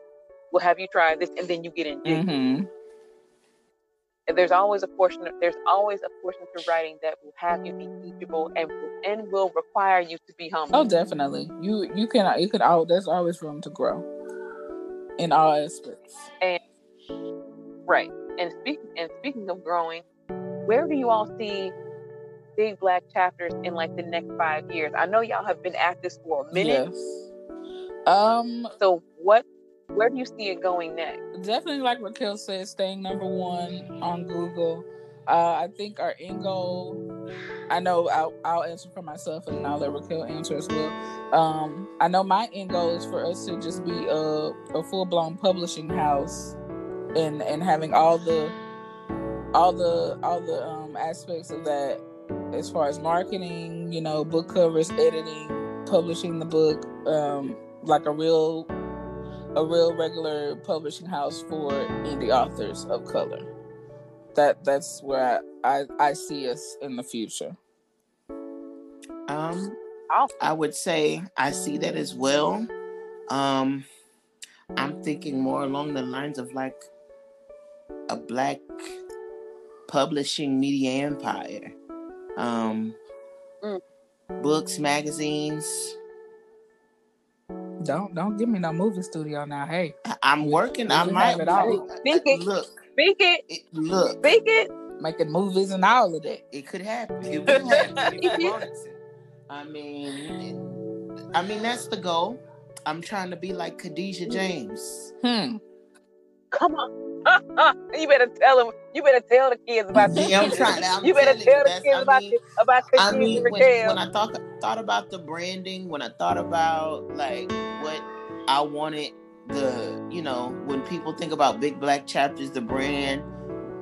"Well, have you tried this?" And then you get in deep. Mm-hmm. And there's always a portion. Of, there's always a portion to writing that will have you be teachable and and will require you to be humble. Oh, definitely. You you can you can. Oh, there's always room to grow in all aspects. And right. And speaking and speaking of growing. Where do you all see Big Black Chapters in like the next five years? I know y'all have been at this for a minute. Yes. Um. So what? Where do you see it going next? Definitely, like Raquel said, staying number one on Google. Uh, I think our end goal. I know I'll, I'll answer for myself, and I'll let Raquel answer as well. Um, I know my end goal is for us to just be a, a full blown publishing house, and and having all the. all the all the um aspects of that, as far as marketing, you know, book covers, editing, publishing the book, um like a real a real regular publishing house for indie authors of color. That that's where I, I I see us in the future. um I would say I see that as well. um I'm thinking more along the lines of like a Black publishing media empire. Um, mm. Books, magazines. Don't don't give me no movie studio now. Hey, I'm working. I might speak it. Look, speak it. it look, speak it. Making movies and all of that. It could happen. It would happen. If you wanted to. I mean, it, I mean that's the goal. I'm trying to be like Khadijah James. Hmm. Come on. you better tell them. You better tell the kids about this. Yeah, I'm trying. I'm you better tell the kids about this. About this. I mean, when, when I thought thought about the branding, when I thought about like what I wanted, the you know when people think about Big Black Chapters, the brand,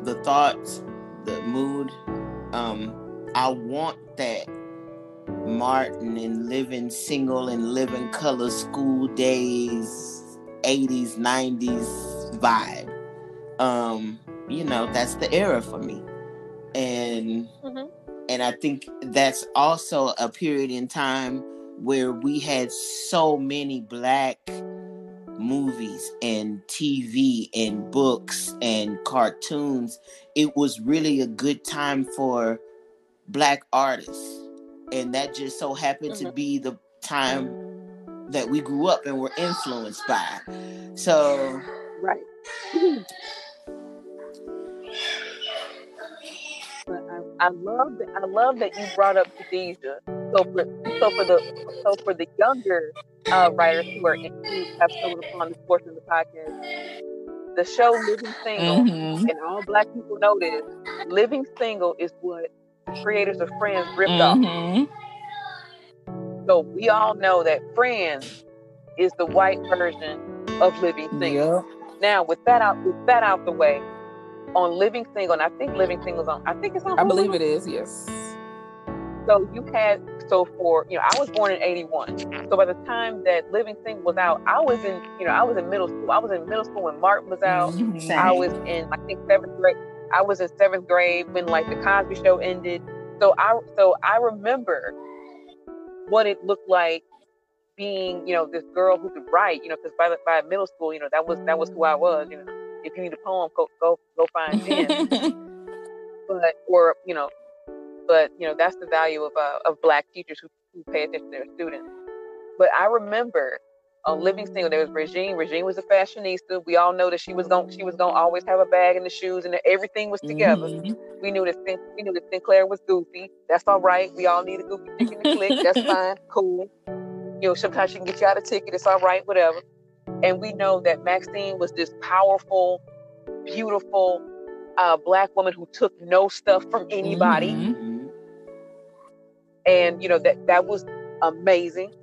the thoughts, the mood, um, I want that Martin and Living Single and Living Color School Days eighties, nineties vibe. Um, you know, that's the era for me. And mm-hmm. and I think that's also a period in time where we had so many Black movies and T V and books and cartoons. It was really a good time for Black artists. And that just so happened mm-hmm. to be the time that we grew up and were influenced by. So, right. I love that. I love that you brought up Khadijah. So for so for the so for the younger uh, writers who are in, who have stumbled upon this portion of the podcast, the show Living Single, mm-hmm. and all Black people know this. Living Single is what creators of Friends ripped mm-hmm. off. So we all know that Friends is the white version of Living Single. Yeah. Now with that out with that out the way, on Living Single, and I think Living Single's on. I think it's on. I believe it is. Yes. So you had so for you know I was born in eighty-one. So by the time that Living Single was out, I was in you know I was in middle school. I was in middle school when Martin was out. Mm-hmm. I was in I think seventh grade. I was in seventh grade when like the Cosby Show ended. So I so I remember what it looked like being, you know, this girl who could write, you know, because by by middle school, you know, that was that was who I was, you know. If you need a poem, go go go find Jen. but or you know, but you know, that's the value of uh, of Black teachers who, who pay attention to their students. But I remember on Living Single, there was Regine. Regine was a fashionista. We all know that she was going she was gonna always have a bag and the shoes, and that everything was together. Mm-hmm. We knew that we knew that Sinclair was goofy. That's all right. We all need a goofy chick in the clique. That's fine, cool. You know, sometimes she can get you out a ticket. It's all right, whatever. And we know that Maxine was this powerful, beautiful uh, Black woman who took no stuff from anybody, mm-hmm. and you know that that was amazing.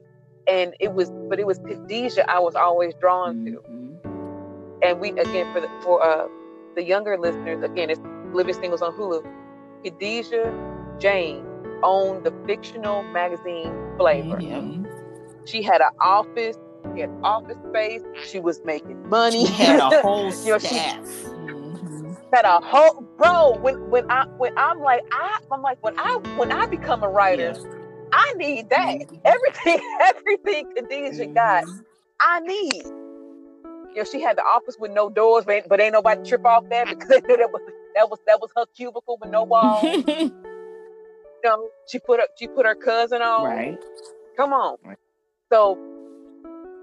And it was, but it was Khadijah I was always drawn to. And we, again, for the, for uh, the younger listeners, again, it's Living Singles on Hulu. Khadijah Jane owned the fictional magazine Flavor. Mm-hmm. She had an office, she had office space. She was making money. She had a whole you know, staff. She had a whole bro. When when I when I'm like I I'm like when I when I become a writer. Yeah. I need that. Everything, everything Khadijah got, I need. You know, she had the office with no doors, but ain't, but ain't nobody trip off that because they knew that was that was that was her cubicle with no walls. you know, she put up she put her cousin on. Right. Come on. Right. So,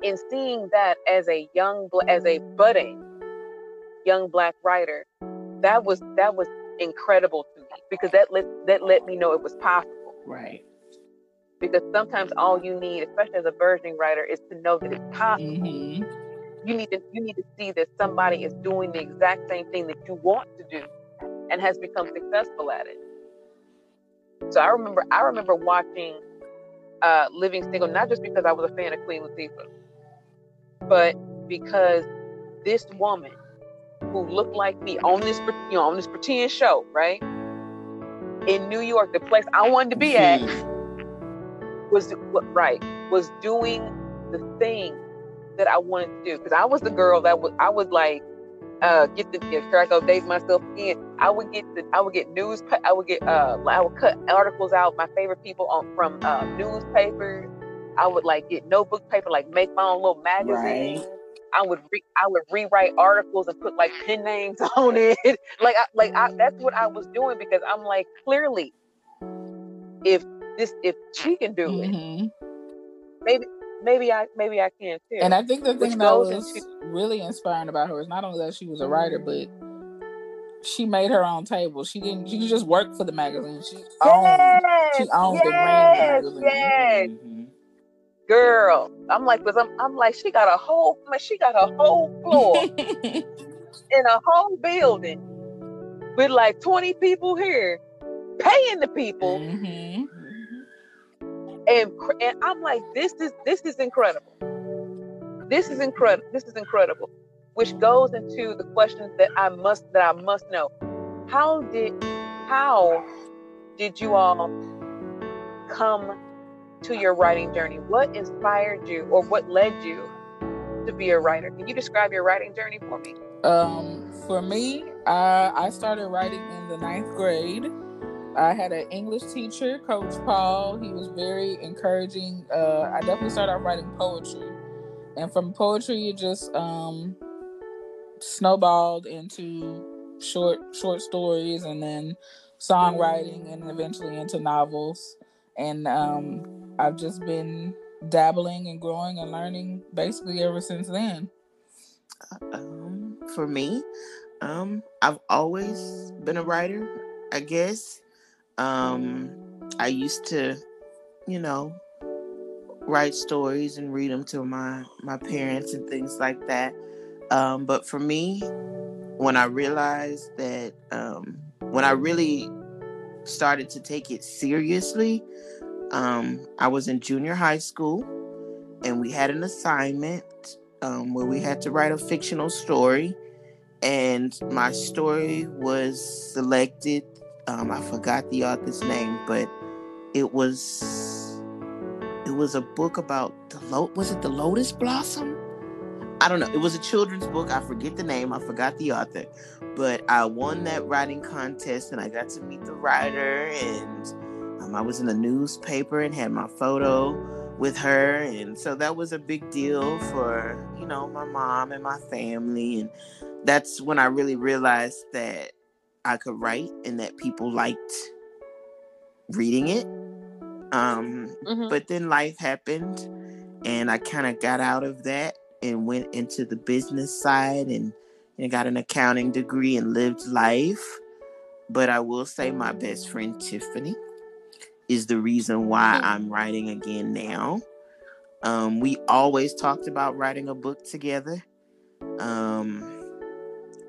in seeing that as a young as a budding young Black writer, that was that was incredible to me because that let that let me know it was possible. Right. Because sometimes all you need, especially as a burgeoning writer, is to know that it's possible. Mm-hmm. You need to you need to see that somebody is doing the exact same thing that you want to do, and has become successful at it. So I remember I remember watching uh, Living Single, not just because I was a fan of Queen Latifah, but because this woman who looked like me on this you know on this pretend show, right, in New York, the place I wanted to be at. Was right was doing the thing that I wanted to do because I was the girl that was I was like uh, get the if I go date myself in I would get the I would get news I would get uh I would cut articles out my favorite people on from uh, newspapers I would like get notebook paper like make my own little magazine right. I would re- I would rewrite articles and put like pen names on it. like I, like I, that's what I was doing, because I'm like, clearly, if this if she can do mm-hmm. it, maybe maybe I maybe I can too. And I think the thing Which that was into- really inspiring about her is not only that she was a writer, but she made her own table. She didn't. She just worked for the magazine. She owned. Yes, she owned yes, the magazine. Yes. Mm-hmm. Girl, I'm like, cause I'm, I'm like, she got a whole, like, she got a whole floor in a whole building with like twenty people here, paying the people, mm-hmm. and and I'm like, this is this is incredible. This is incredible. This is incredible. Which goes into the questions that I must that I must know. How did how did you all come to your writing journey? What inspired you, or what led you to be a writer? Can you describe your writing journey for me? Um, for me, I, I started writing in the ninth grade. I had an English teacher, Coach Paul. He was very encouraging. Uh, I definitely started out writing poetry, and from poetry, it just um, snowballed into short short stories, and then songwriting, and eventually into novels. And um, I've just been dabbling and growing and learning basically ever since then. Um, for me, um, I've always been a writer, I guess. Um, I used to, you know, write stories and read them to my, my parents and things like that. Um, but for me, when I realized that, um, when I really started to take it seriously, um, I was in junior high school, and we had an assignment um, where we had to write a fictional story, and my story was selected. Um, I forgot the author's name, but it was it was a book about the lo- was it the Lotus Blossom? I don't know. It was a children's book. I forget the name. I forgot the author. But I won that writing contest, and I got to meet the writer. And um, I was in the newspaper and had my photo with her. And so that was a big deal for, you know, my mom and my family. And that's when I really realized that I could write and that people liked reading it. Um, mm-hmm. But then life happened, and I kind of got out of that and went into the business side, and, and got an accounting degree and lived life. But I will say my best friend, Tiffany, is the reason why I'm writing again now. Um, we always talked about writing a book together. Um,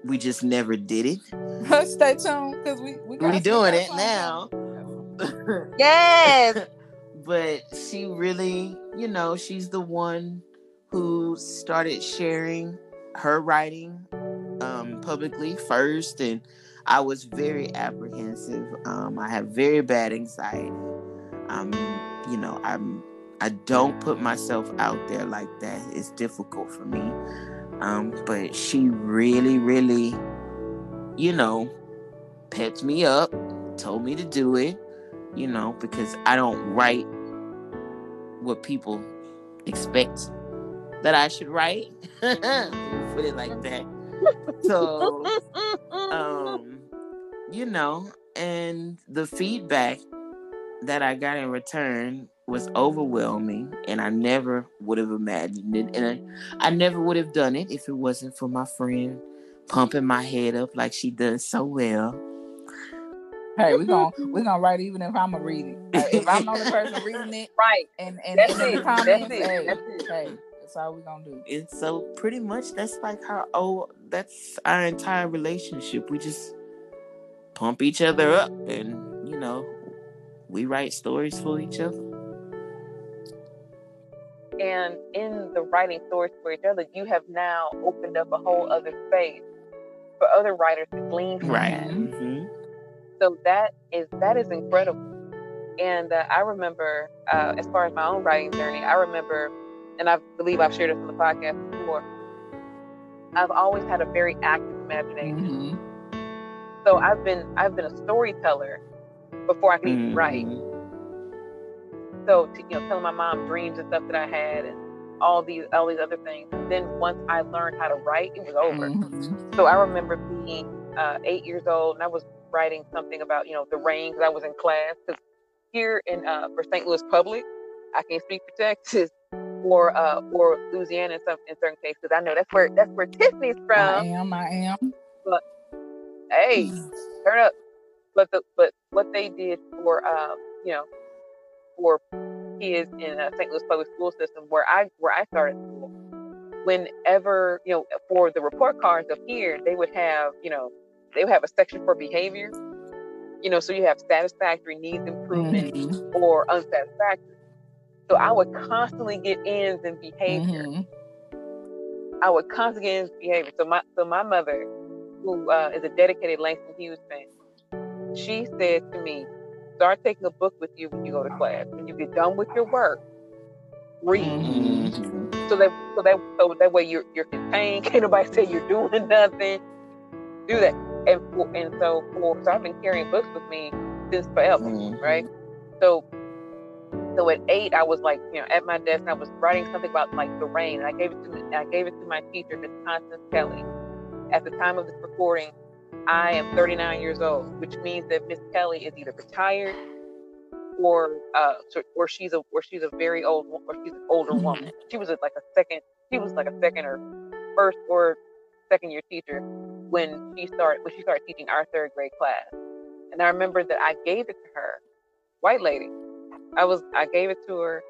we just never did it. Stay tuned, because we, we we're doing it now. Yes! But she really, you know, she's the one who started sharing her writing um, publicly first. And I was very apprehensive. Um, I have very bad anxiety. Um, you know, I'm, I don't put myself out there like that. It's difficult for me. Um, but she really, really, you know, pepped me up, told me to do it, you know, because I don't write what people expect that I should write. Put it like that. So, um, you know, and the feedback that I got in return was overwhelming, and I never would have imagined it. And I, I never would have done it if it wasn't for my friend pumping my head up like she does so well. Hey, we're gonna we're gonna write even if I'm a reading. Uh, if I'm not the person reading it, right? And and that's and it. Comments, that's it. Hey, that's it. Hey. That's all we're gonna do. And so pretty much that's like our oh that's our entire relationship. We just pump each other up, and you know, we write stories for each other. And in the writing stories for each other, you have now opened up a whole other space for other writers to glean from. Right. That. Mm-hmm. So that is that is incredible. And uh, I remember uh, as far as my own writing journey, I remember, and I believe I've shared this on the podcast before, I've always had a very active imagination. Mm-hmm. So I've been I've been a storyteller before I could even mm-hmm. write. So, you know, telling my mom dreams and stuff that I had, and all these all these other things. Then once I learned how to write, it was over. Mm-hmm. So I remember being uh, eight years old, and I was writing something about, you know, the rain, because I was in class. Because here in uh, for Saint Louis Public, I can't speak for Texas or uh, or Louisiana in some in certain cases. I know that's where that's where Tiffany's from. I am. I am. But hey, turn up. But the but what they did for um, you know, for kids in uh, Saint Louis public school system, where I where I started school, whenever, you know, for the report cards up here, they would have, you know, they would have a section for behavior, you know, so you have satisfactory, needs improvement, mm-hmm. or unsatisfactory. So I would constantly get ends in behavior. Mm-hmm. I would constantly get ends in behavior. So my so my mother, who uh, is a dedicated Langston Hughes fan, she said to me, start taking a book with you when you go to class. When you get done with your work, read. Mm-hmm. So that so that so that way you're you're contained. Can't nobody say you're doing nothing. Do that. And for, and so for so I've been carrying books with me since forever, mm-hmm. right? So so at eight, I was like, you know, at my desk, and I was writing something about like the rain. And I gave it to I gave it to my teacher, Miz Constance Kelly. At the time of this recording, I am thirty-nine years old, which means that Miss Kelly is either retired, or uh, or she's a or she's a very old, or she's an older woman. She was a, like a second, she was like a second or first or second year teacher when she started when she started teaching our third grade class. And I remember that I gave it to her, white lady. I was I gave it to her,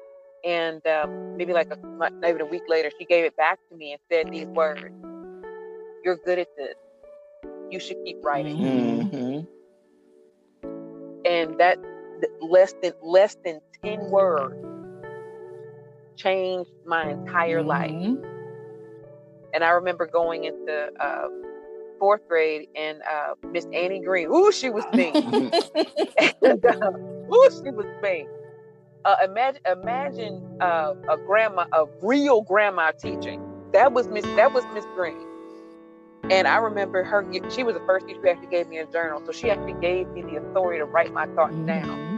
and um, maybe like a month, even a week later, she gave it back to me and said these words: "You're good at this. You should keep writing." Mm-hmm. And that less than less than ten words changed my entire mm-hmm. life. And I remember going into uh, fourth grade, and uh, Miss Annie Green, ooh, she was mean. and, uh, ooh, she was mean. Uh, imagine, imagine uh, a grandma, a real grandma teaching. That was Miss. That was Miss Green. And I remember her, she was the first teacher who actually gave me a journal. So she actually gave me the authority to write my thoughts down.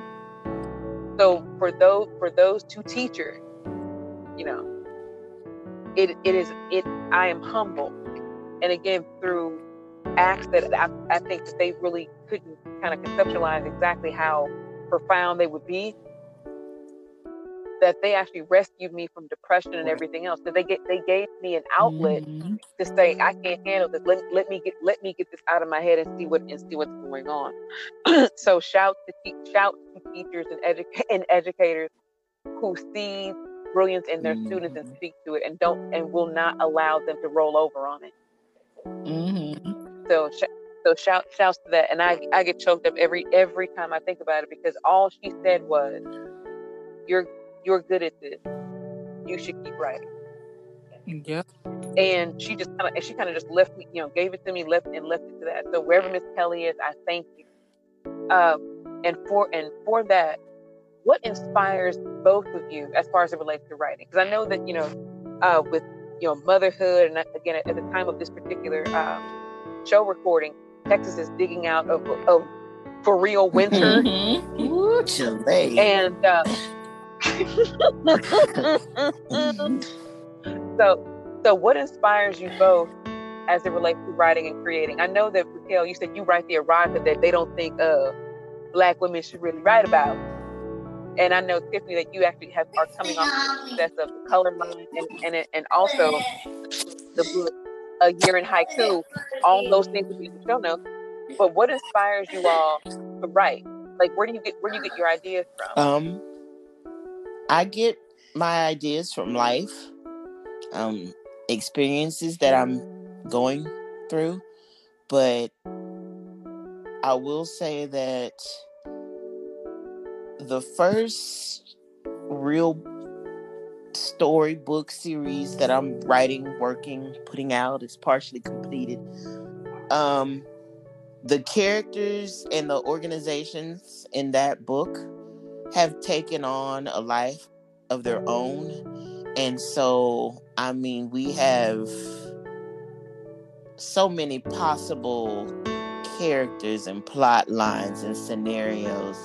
So for those, for those two teachers, you know, it, it is, it, I am humbled. And again, through acts that I, I think that they really couldn't kind of conceptualize exactly how profound they would be, that they actually rescued me from depression and everything else. So they get, they gave me an outlet mm-hmm. to say, I can't handle this. Let, let me get, let me get this out of my head and see what, and see what's going on. So shout to te- shout to teachers and educa- and educators who see brilliance in their mm-hmm. students and speak to it, and don't, and will not allow them to roll over on it. Mm-hmm. So, sh- so shout, shouts to that. And I, I get choked up every, every time I think about it, because all she said was, you're, you're good at this. You should keep writing. Yeah. And she just kind of, and she kind of just left me, you know, gave it to me, left and left it to that. So wherever Miss Kelly is, I thank you. Um, and for and for that, what inspires both of you as far as it relates to writing? Because I know that, you know, uh, with, you know, motherhood, and again at the time of this particular um, show recording, Texas is digging out of, of for real winter. Mm-hmm. Ooh, Chile. And. Uh, so so what inspires you both as it relates to writing and creating? I know that, Raquel, you said you write the erotica that they don't think uh, black women should really write about. And I know, Tiffany, that you actually have are coming off the success of The Color Line and, and, and also the book A Year in Haiku. All those things that we don't know. But what inspires you all to write? Like, where do you get where do you get your ideas from? Um I get my ideas from life, um, experiences that I'm going through, but I will say that the first real storybook series that I'm writing, working, putting out is partially completed. Um, the characters and the organizations in that book have taken on a life of their own. And so, I mean, we have so many possible characters and plot lines and scenarios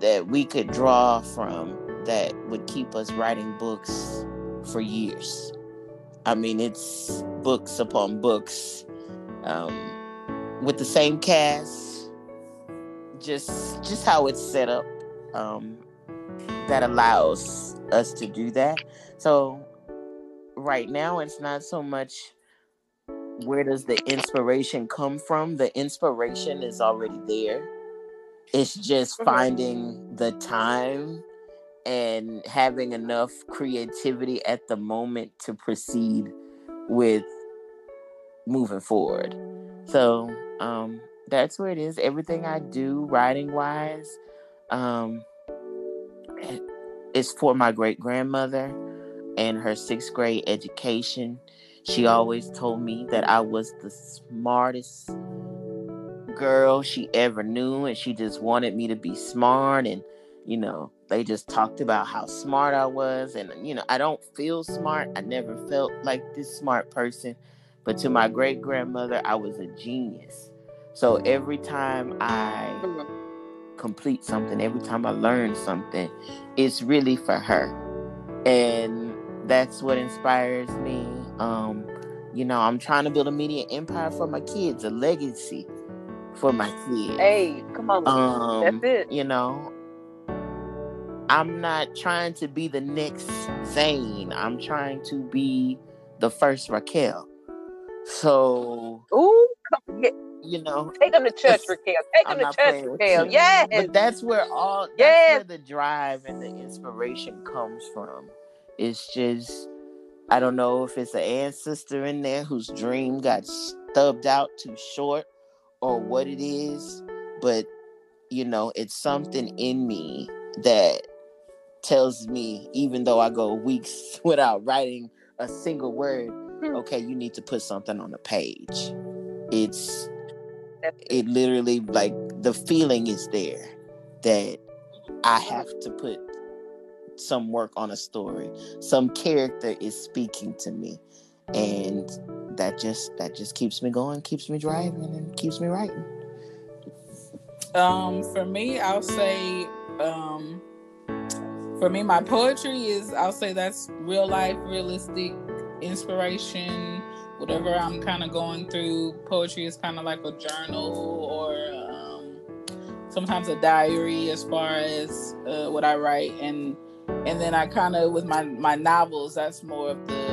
that we could draw from that would keep us writing books for years. I mean, it's books upon books, um, with the same cast, just just how it's set up, um, that allows us to do that. So right now, it's not so much where does the inspiration come from? The inspiration is already there. It's just finding the time and having enough creativity at the moment to proceed with moving forward. So um, that's where it is. Everything I do writing-wise um, is for my great-grandmother and her sixth grade education. She always told me that I was the smartest girl she ever knew, and she just wanted me to be smart. And you know, they just talked about how smart I was, and you know, I don't feel smart. I never felt like this smart person, but to my great grandmother, I was a genius. So every time I complete something, every time I learn something, it's really for her, and that's what inspires me. Um, you know, I'm trying to build a media empire for my kids, a legacy for my kids. Hey, come on, um, that's it. You know, I'm not trying to be the next Zane. I'm trying to be the first Raquel. So, ooh, you know, take them to church, Raquel. Take them to church, Raquel. Yeah, but that's where all that's yes. where the drive and the inspiration comes from. It's just, I don't know if it's an ancestor in there whose dream got stubbed out too short, or what it is, but you know, it's something in me that tells me, even though I go weeks without writing a single word, okay, you need to put something on the page. It's it literally, like, the feeling is there that I have to put some work on a story. Some character is speaking to me, and That just that just keeps me going, keeps me driving, and keeps me writing. Um, for me, I'll say, um, for me, my poetry is, I'll say that's real life, realistic inspiration. Whatever I'm kind of going through, poetry is kind of like a journal, or um, sometimes a diary as far as uh, what I write, and and then I kind of, with my my novels, that's more of the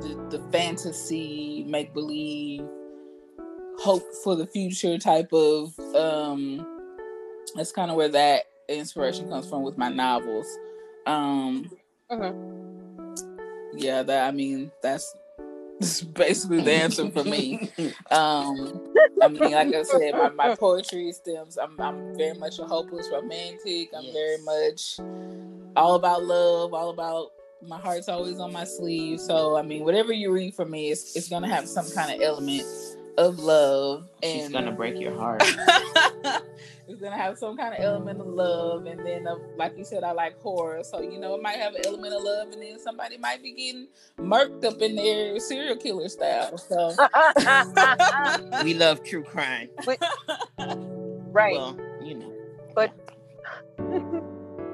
the, the fantasy, make believe, hope for the future type of, um, that's kind of where that inspiration comes from with my novels. Um, okay. Yeah, that, I mean, that's, that's basically the answer for me. Um, I mean, like I said, my, my poetry stems, I'm, I'm very much a hopeless romantic. I'm yes. very much all about love, all about, my heart's always on my sleeve. So, I mean, whatever you read from me, it's, it's going to have some kind of element of love. And she's going to break your heart. It's going to have some kind of element of love. And then, uh, like you said, I like horror. So, you know, it might have an element of love. And then somebody might be getting murked up in their serial killer style. So we love true crime. Which, right. Well, you know. But...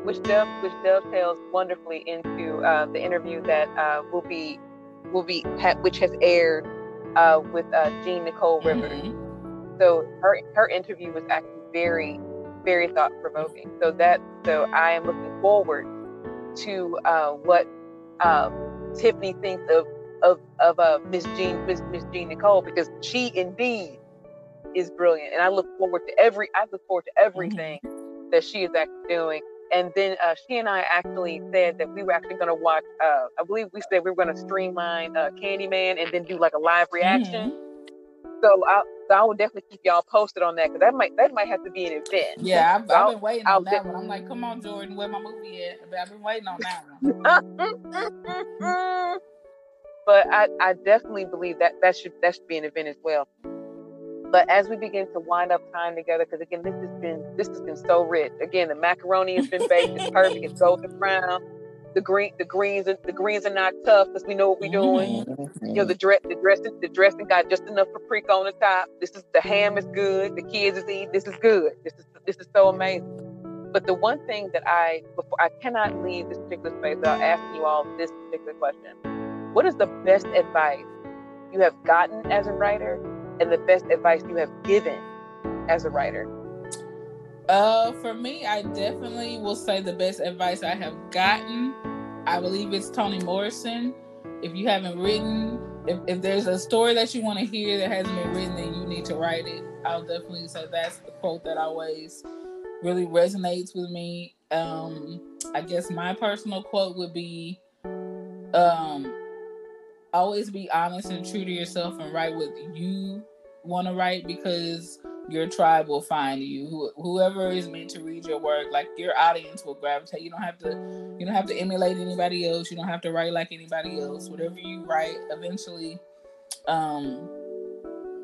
Which, dove, which dovetails wonderfully into uh, the interview that uh, will be, will be, ha- which has aired uh, with uh, Jean Nicole Rivers. Mm-hmm. So her her interview was actually very, very thought provoking. So that so I am looking forward to uh, what uh, Tiffany thinks of of of uh, Miss Jean Miss Miss Jean Nicole, because she indeed is brilliant, and I look forward to every I look forward to everything mm-hmm. that she is actually doing. And then uh, she and I actually said that we were actually going to watch, uh, I believe we said we were going to streamline uh, Candyman and then do like a live reaction. Mm-hmm. So, I, so I will definitely keep y'all posted on that, because that might that might have to be an event. Yeah, I've, so I've been waiting I'll, on I'll that de- one. I'm like, come on, Jordan, where my movie at? I've been waiting on that one. But I, I definitely believe that that should, that should be an event as well. But as we begin to wind up time together, because again, this has been this has been so rich. Again, the macaroni has been baked; it's perfect, it's golden brown. The green, the greens, the greens are not tough because we know what we're doing. Mm-hmm. You know, the dress, the dressing, the dressing got just enough paprika on the top. This is the ham is good. The kids is eat. This is good. This is this is so amazing. But the one thing that I, before I cannot leave this particular space without asking you all this particular question. What is the best advice you have gotten as a writer and the best advice you have given as a writer? Uh, for me, I definitely will say the best advice I have gotten, I believe it's Toni Morrison. If you haven't written, if, if there's a story that you want to hear that hasn't been written, then you need to write it. I'll definitely say that's the quote that always really resonates with me. Um, I guess my personal quote would be, um, always be honest and true to yourself and write what you want to write, because your tribe will find you. Who, whoever is meant to read your work, like your audience will gravitate. You don't have to, you don't have to emulate anybody else. You don't have to write like anybody else. Whatever you write, eventually, um,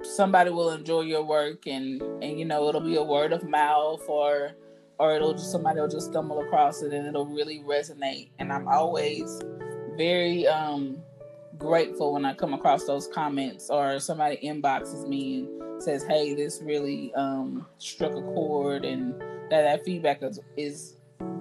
somebody will enjoy your work, and, and you know, it'll be a word of mouth, or, or it'll just, somebody will just stumble across it and it'll really resonate. And I'm always very, um, grateful when I come across those comments, or somebody inboxes me and says, hey, this really um struck a chord, and that, that feedback is, is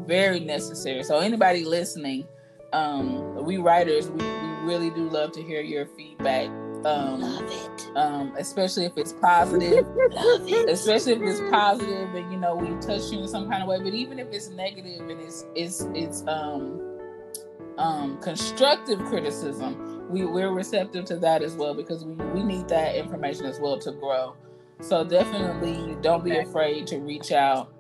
very necessary. So anybody listening, um we writers, we, we really do love to hear your feedback. Um love it. Um especially if it's positive. Love it. Especially if it's positive and, you know, we touch you in some kind of way. But even if it's negative and it's it's it's um um constructive criticism, We, we're receptive to that as well, because we, we need that information as well to grow. So definitely don't be afraid to reach out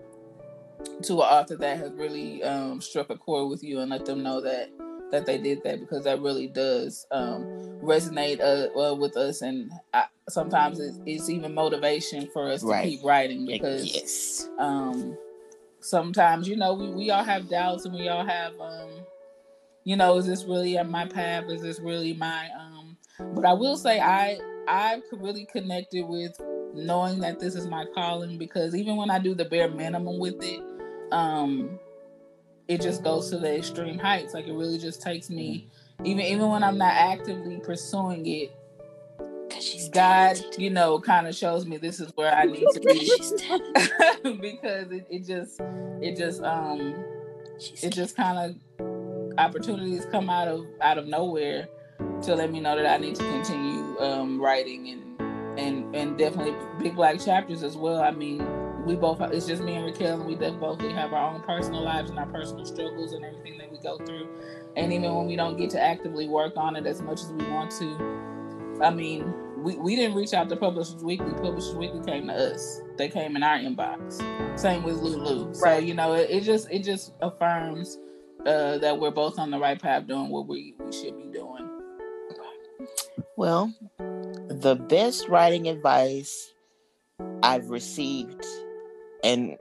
to an author that has really um, struck a chord with you and let them know that, that they did that, because that really does um, resonate uh, well with us. And I, sometimes it's, it's even motivation for us right. to keep writing, because yes. um, sometimes, you know, we, we all have doubts, and we all have... Um, you know, is this really my path? Is this really my, um, but I will say I, I've really connected with knowing that this is my calling, because even when I do the bare minimum with it, um, it just goes to the extreme heights. Like, it really just takes me, even, even when I'm not actively pursuing it, she's God, talented. You know, kind of shows me this is where I need to be, because it, it just, it just, um, she's it just kind of, opportunities come out of out of nowhere to let me know that I need to continue um, writing, and and and definitely Big Black Chapters as well. I mean, we both, it's just me and Raquel, and we both we have our own personal lives and our personal struggles and everything that we go through. And even when we don't get to actively work on it as much as we want to, I mean, we, we didn't reach out to Publishers Weekly. Publishers Weekly came to us. They came in our inbox. Same with Lulu. Right. So, you know, it, it just it just affirms Uh, that we're both on the right path doing what we, we should be doing. Well, the best writing advice I've received, and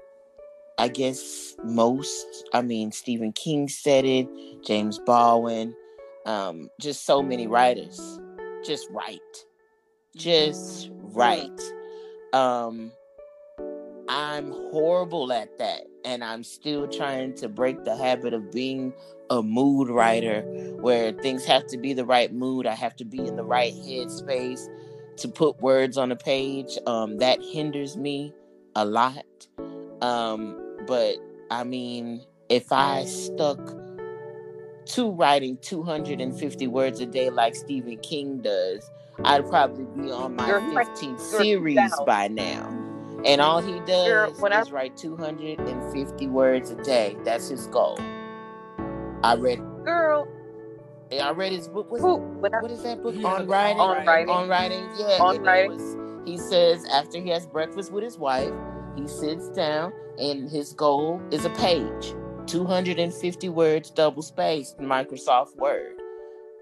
I guess most, I mean, Stephen King said it, James Baldwin, um, just so many writers, just write. Just write. Um, I'm horrible at that. And I'm still trying to break the habit of being a mood writer, where things have to be the right mood. I have to be in the right headspace to put words on a page. Um, that hinders me a lot. Um, but I mean, if I stuck to writing two hundred fifty words a day like Stephen King does, I'd probably be on my fifteenth series by now. And all he does Girl, when is I... write two hundred fifty words a day. That's his goal. I read. Girl. I read his book. Was, Ooh, what I... is that book? Yeah. On writing. On writing. On writing. Yeah. On writing. Was, he says after he has breakfast with his wife, he sits down, and his goal is a page, two hundred fifty words, double spaced, Microsoft Word.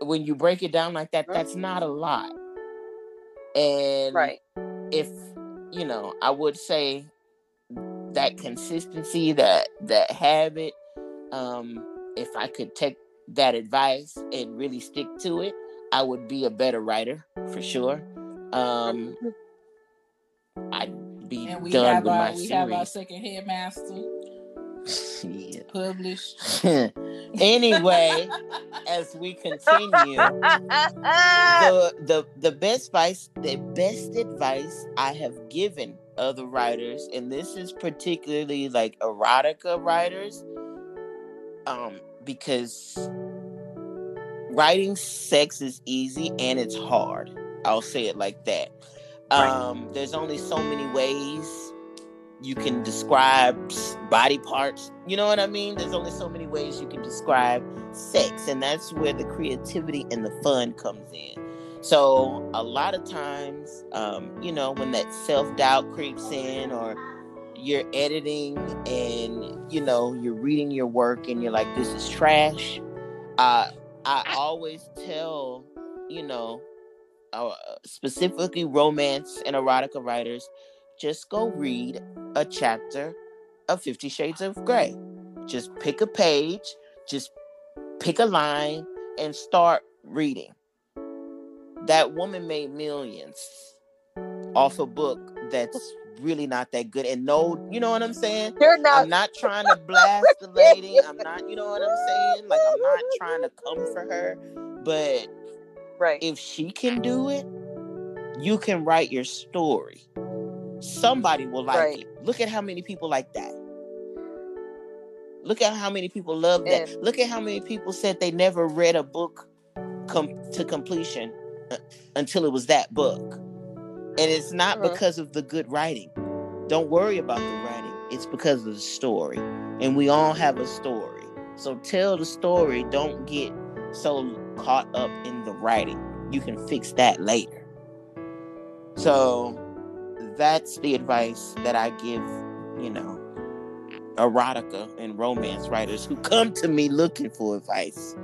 When you break it down like that, mm-hmm. that's not a lot. And right. if. You know, I would say that consistency, that that habit, um, if I could take that advice and really stick to it, I would be a better writer for sure. Um, I'd be and we done have with our, my we series. We have our second headmaster. Yeah. Published. Anyway, as we continue, the, the the best advice the best advice I have given other writers, and this is particularly like erotica writers, um, because writing sex is easy and it's hard. I'll say it like that. Um, there's only so many ways you can describe body parts. You know what I mean? There's only so many ways you can describe sex, and that's where the creativity and the fun comes in. So a lot of times, um, you know, when that self-doubt creeps in, or you're editing and, you know, you're reading your work and you're like, this is trash. Uh, I always tell, you know, uh, specifically romance and erotica writers, just go read a chapter of Fifty Shades of Grey. Just pick a page, just pick a line and start reading. That woman made millions off a book that's really not that good. And no, you know what I'm saying? You're not. I'm not trying to blast the lady. I'm not, you know what I'm saying? Like, I'm not trying to come for her. But right. If she can do it, you can write your story. Somebody will like right. it. Look at how many people like that. Look at how many people love that. And look at how many people said they never read a book com- to completion until it was that book. And it's not uh-huh. because of the good writing. Don't worry about the writing. It's because of the story. And we all have a story. So tell the story. Don't get so caught up in the writing. You can fix that later. So that's the advice that I give, you know, erotica and romance writers who come to me looking for advice.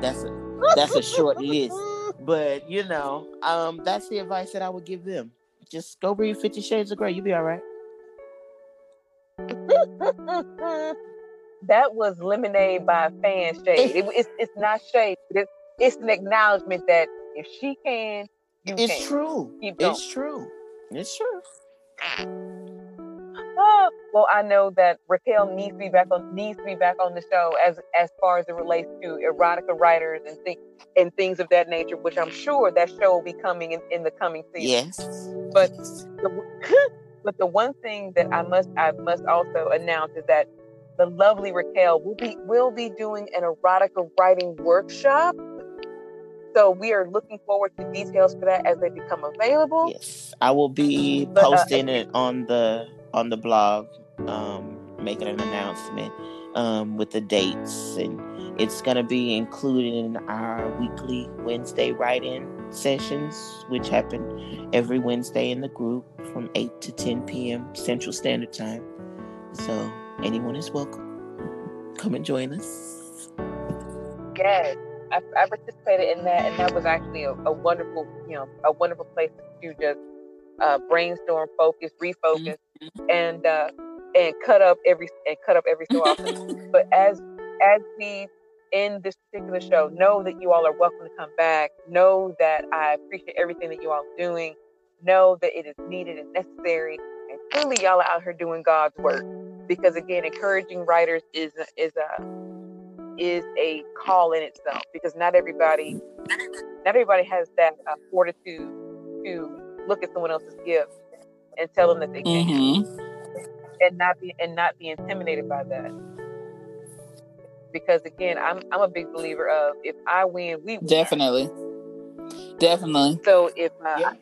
That's a that's a short list. But, you know, um, that's the advice that I would give them. Just go read Fifty Shades of Grey. You'll be all right. That was Lemonade by Fan Shade. It, it's, it's not shade. It's, it's an acknowledgement that if she can, you it's can. It's true. It's true. It's true. Oh, well, I know that Raquel needs to be back on needs to be back on the show as as far as it relates to erotica writers and things and things of that nature, which I'm sure that show will be coming in, in the coming season. Yes. But the, but the one thing that I must I must also announce is that the lovely Raquel will be will be doing an erotica writing workshop. So we are looking forward to details for that as they become available. Yes, I will be but, posting uh, it on the on the blog, um, making an announcement um, with the dates, and it's going to be included in our weekly Wednesday write-in sessions, which happen every Wednesday in the group from eight to ten p.m. Central Standard Time. So anyone is welcome. Come and join us. Yes. I, I participated in that, and that was actually a, a wonderful, you know, a wonderful place to just uh, brainstorm, focus, refocus, mm-hmm. and uh, and cut up every and cut up every so often. But as as we end this particular show, know that you all are welcome to come back. Know that I appreciate everything that you all are doing. Know that it is needed and necessary, and truly, y'all are out here doing God's work. Because again, encouraging writers is is a is a call in itself, because not everybody not everybody has that uh, fortitude to look at someone else's gift and tell them that they can't, mm-hmm. and not be and not be intimidated by that. Because again, I'm I'm a big believer of if I win, we win. Definitely, definitely. So if uh, yeah.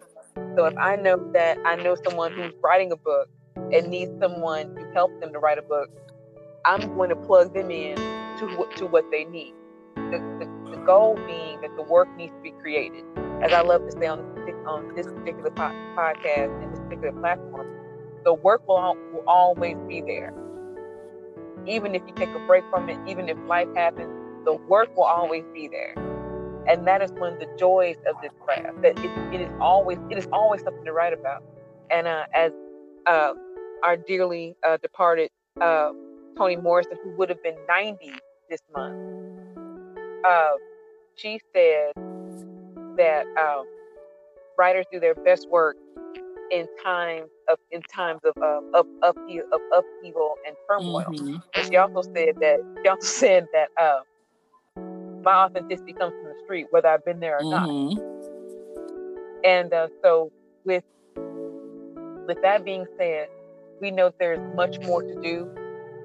so if I know that I know someone who's writing a book and needs someone to help them to write a book, I'm going to plug them in to to what they need. The, the, the goal being that the work needs to be created. As I love to say on this, on this particular po- podcast and this particular platform, the work will, al- will always be there. Even if you take a break from it, even if life happens, the work will always be there. And that is one of the joys of this craft, that it, it is always it is always something to write about. And uh, as uh, our dearly uh, departed uh, Toni Morrison, who would have been ninety this month, uh, she said that um, writers do their best work in times of in times of uh, of, of, of upheaval and turmoil. Mm-hmm. And she also said that she also said that uh, my authenticity comes from the street, whether I've been there or mm-hmm. not. And uh, so with With that being said, we know there's much more to do,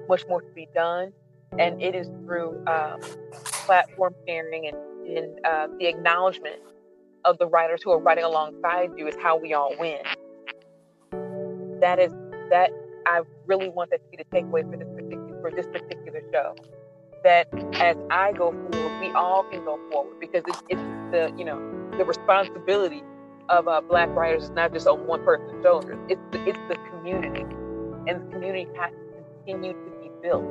much more to be done, and it is through um, platform sharing and, and uh, the acknowledgement of the writers who are writing alongside you is how we all win. That is that I really want that to be the takeaway for this particular for this particular show. That as I go forward, we all can go forward, because it's, it's the you know the responsibility of uh, Black writers is not just on one person's shoulders. It's the, it's the community, and the community has to continue to be built.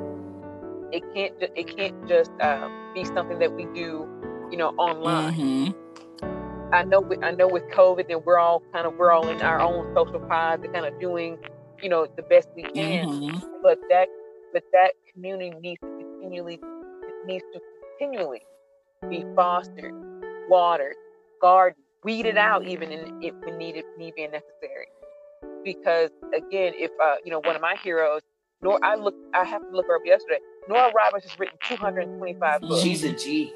It can't ju- it can't just uh, be something that we do, you know, online. Mm-hmm. I know, with, I know with COVID and we're all kind of, we're all in our own social pods and kind of doing, you know, the best we can, mm-hmm. but that, but that community needs to continually, needs to continually be fostered, watered, gardened, weeded out, even in, if we need it, need being necessary. Because again, if, uh, you know, one of my heroes, Nora, I look, I have to look her up yesterday. Nora Roberts has written two hundred twenty-five books. She's a G.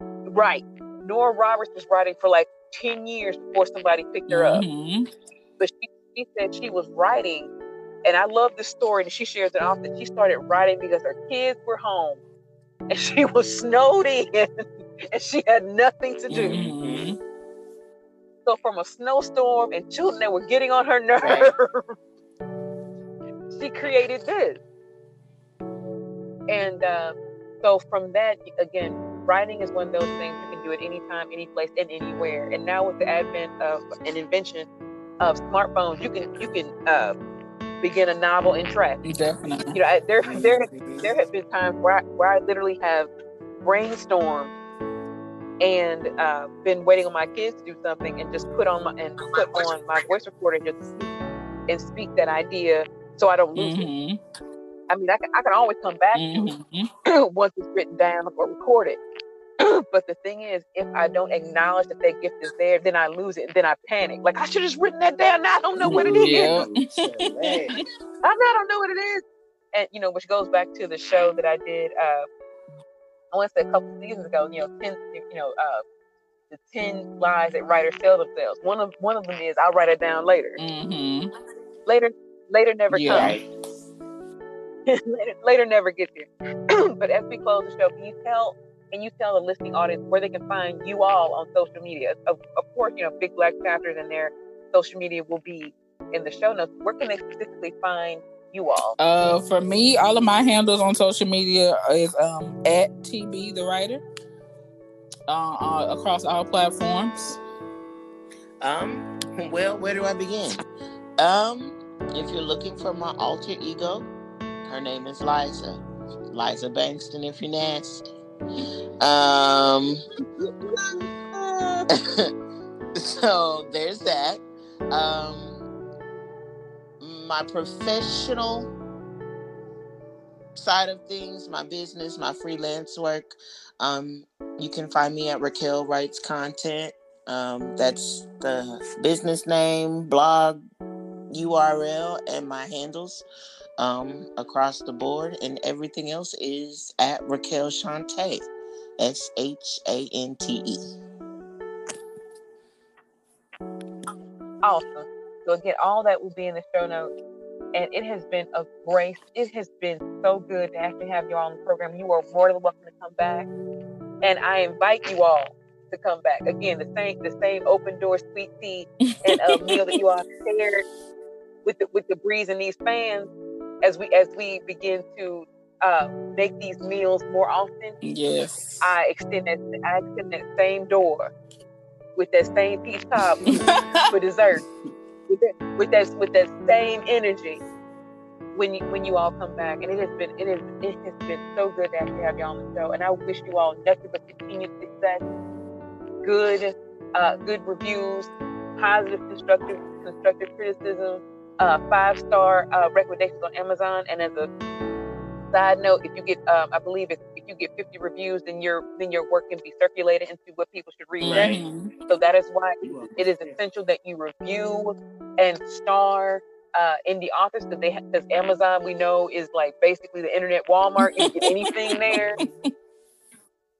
Right. Nora Roberts was writing for like ten years before somebody picked her up. Mm-hmm. But she, she said she was writing, and I love this story, and she shares it often. She started writing because her kids were home and she was snowed in and she had nothing to do. Mm-hmm. So from a snowstorm and children that were getting on her nerves, she created this. And uh, so from that, again, writing is one of those things you can do at any time, any place, and anywhere. And now with the advent of an invention of smartphones, you can you can uh, begin a novel in traffic. Definitely. You know, I, there there there have been times where I, where I literally have brainstormed and uh, been waiting on my kids to do something, and just put on my and put on my voice recorder and just speak, and speak that idea so I don't lose mm-hmm. it. I mean, I can, I can always come back mm-hmm. to it once it's written down or recorded. But the thing is, if I don't acknowledge that that gift is there, then I lose it. And then I panic. Like, I should have just written that down. Now I don't know what it yeah. is. I don't know what it is. And, you know, which goes back to the show that I did, uh, I want to say a couple of seasons ago, you know, ten, you know, uh, the ten lies that writers tell themselves. One of one of them is, I'll write it down later. Mm-hmm. Later, later never yeah. comes. Later, later never gets here. But as we close the show, can you tell can you tell the listening audience where they can find you all on social media? Of, of course, you know, Big Black Chapters and their social media will be in the show notes. Where can they specifically find you all? Uh, for me, all of my handles on social media is um, at T B the Writer uh, uh, across all platforms. Um, well, where do I begin? Um, if you're looking for my alter ego, her name is Liza. Liza Bankston, if you're nasty. Um, so there's that. Um, my professional side of things, my business, my freelance work, um, you can find me at Raquel Writes Content. Um, that's the business name, blog, U R L, and my handles. Um, across the board, and everything else is at Raquel Shante, S H A N T E. Awesome. So again, all that will be in the show notes, and it has been a grace. It has been so good to actually have you all on the program. You are more than welcome to come back, and I invite you all to come back. Again, the same the same open door sweet tea and a meal that you all shared with the, with the breeze and these fans. As we as we begin to uh, make these meals more often, yes, I extend that I extend that same door with that same peach cob for dessert, with that, with that with that same energy when you when you all come back. And it has been it is it has been so good to actually have y'all on the show. And I wish you all nothing but continued success, good uh, good reviews, positive constructive constructive criticism. Uh, five-star uh, recommendations on Amazon. And as a side note, if you get, um, I believe if, if you get fifty reviews, then your then your work can be circulated into what people should read. Mm-hmm. So that is why it is essential that you review and star uh, indie authors, because they because Amazon, we know, is like basically the internet Walmart. You can get anything there.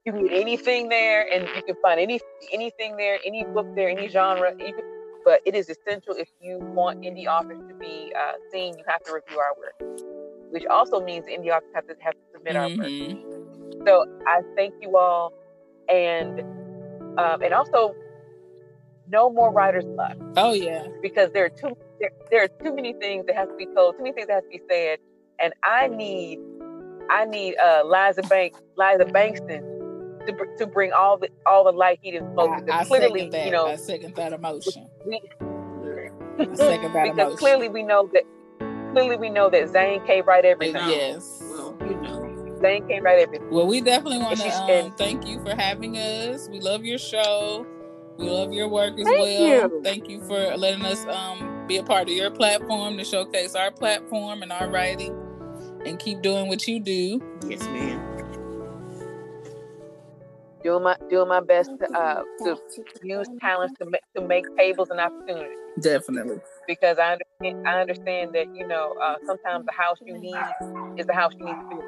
You can get anything there, and you can find any anything there, any book there, any genre. You can, but it is essential if you want indie authors to be uh, seen, you have to review our work, which also means indie authors have to, have to submit mm-hmm. our work. So I thank you all, and um, and also no more writer's luck. Oh yeah, because there are too there, there are too many things that have to be told, too many things that have to be said, and I need I need uh, Liza Banks Liza Bankston. To, to bring all the all the light, heat, and smoke. I, I clearly, second that. You know, I second that emotion. We, I second that because emotion. clearly we know that clearly we know that Zane can't write everything. Yes, well, you know, Zane can't write everything. Well, we definitely want to um, thank you for having us. We love your show. We love your work as thank well. You. Thank you for letting us um, be a part of your platform to showcase our platform and our writing, and keep doing what you do. Yes, ma'am. Doing my doing my best to, uh, to use talents to make, to make tables and opportunities. Definitely, because I understand, I understand that you know uh, sometimes the house you need is the house you need to build.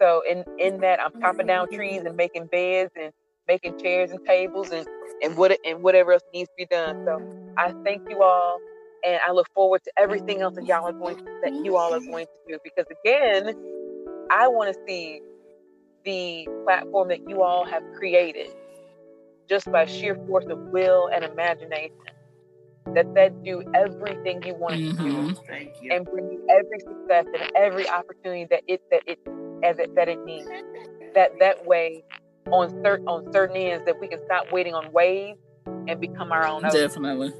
So in, in that I'm chopping down trees and making beds and making chairs and tables and and what and whatever else needs to be done. So I thank you all, and I look forward to everything else that y'all are going to, that you all are going to do, because again, I want to see the platform that you all have created just by sheer force of will and imagination that that do everything you want mm-hmm. to do. Thank you. And bring you every success and every opportunity that it that it as it that it needs, that that way on certain on certain ends that we can stop waiting on waves and become our own. Definitely.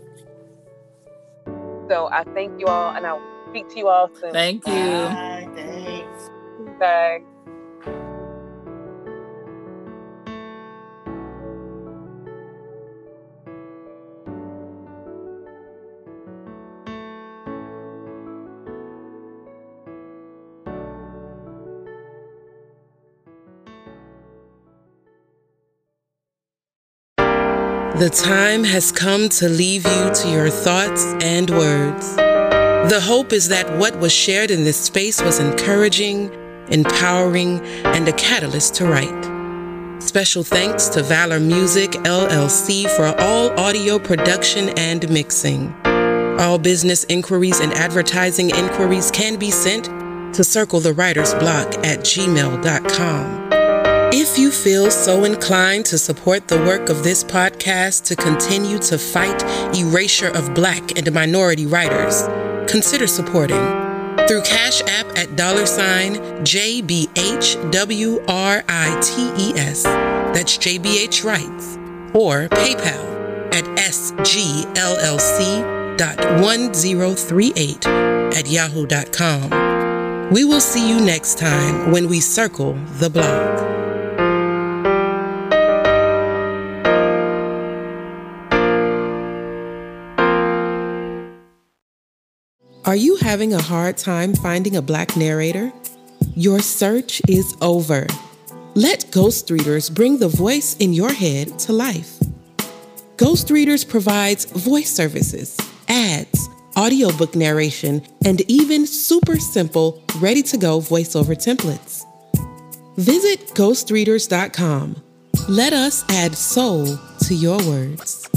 Others. So I thank you all, and I'll speak to you all soon. Thank you. Bye. Thanks. Bye. The time has come to leave you to your thoughts and words. The hope is that what was shared in this space was encouraging, empowering, and a catalyst to write. Special thanks to Valor Music, L L C for all audio production and mixing. All business inquiries and advertising inquiries can be sent to circle the writer's block at gmail dot com. If you feel so inclined to support the work of this podcast to continue to fight erasure of Black and minority writers, consider supporting through Cash App at dollar sign J B H W R I T E S, that's J B H Writes, or PayPal at S G L L C dot one zero three eight at yahoo dot com. We will see you next time when we circle the block. Are you having a hard time finding a Black narrator? Your search is over. Let Ghost Readers bring the voice in your head to life. Ghost Readers provides voice services, ads, audiobook narration, and even super simple, ready-to-go voiceover templates. Visit ghost readers dot com. Let us add soul to your words.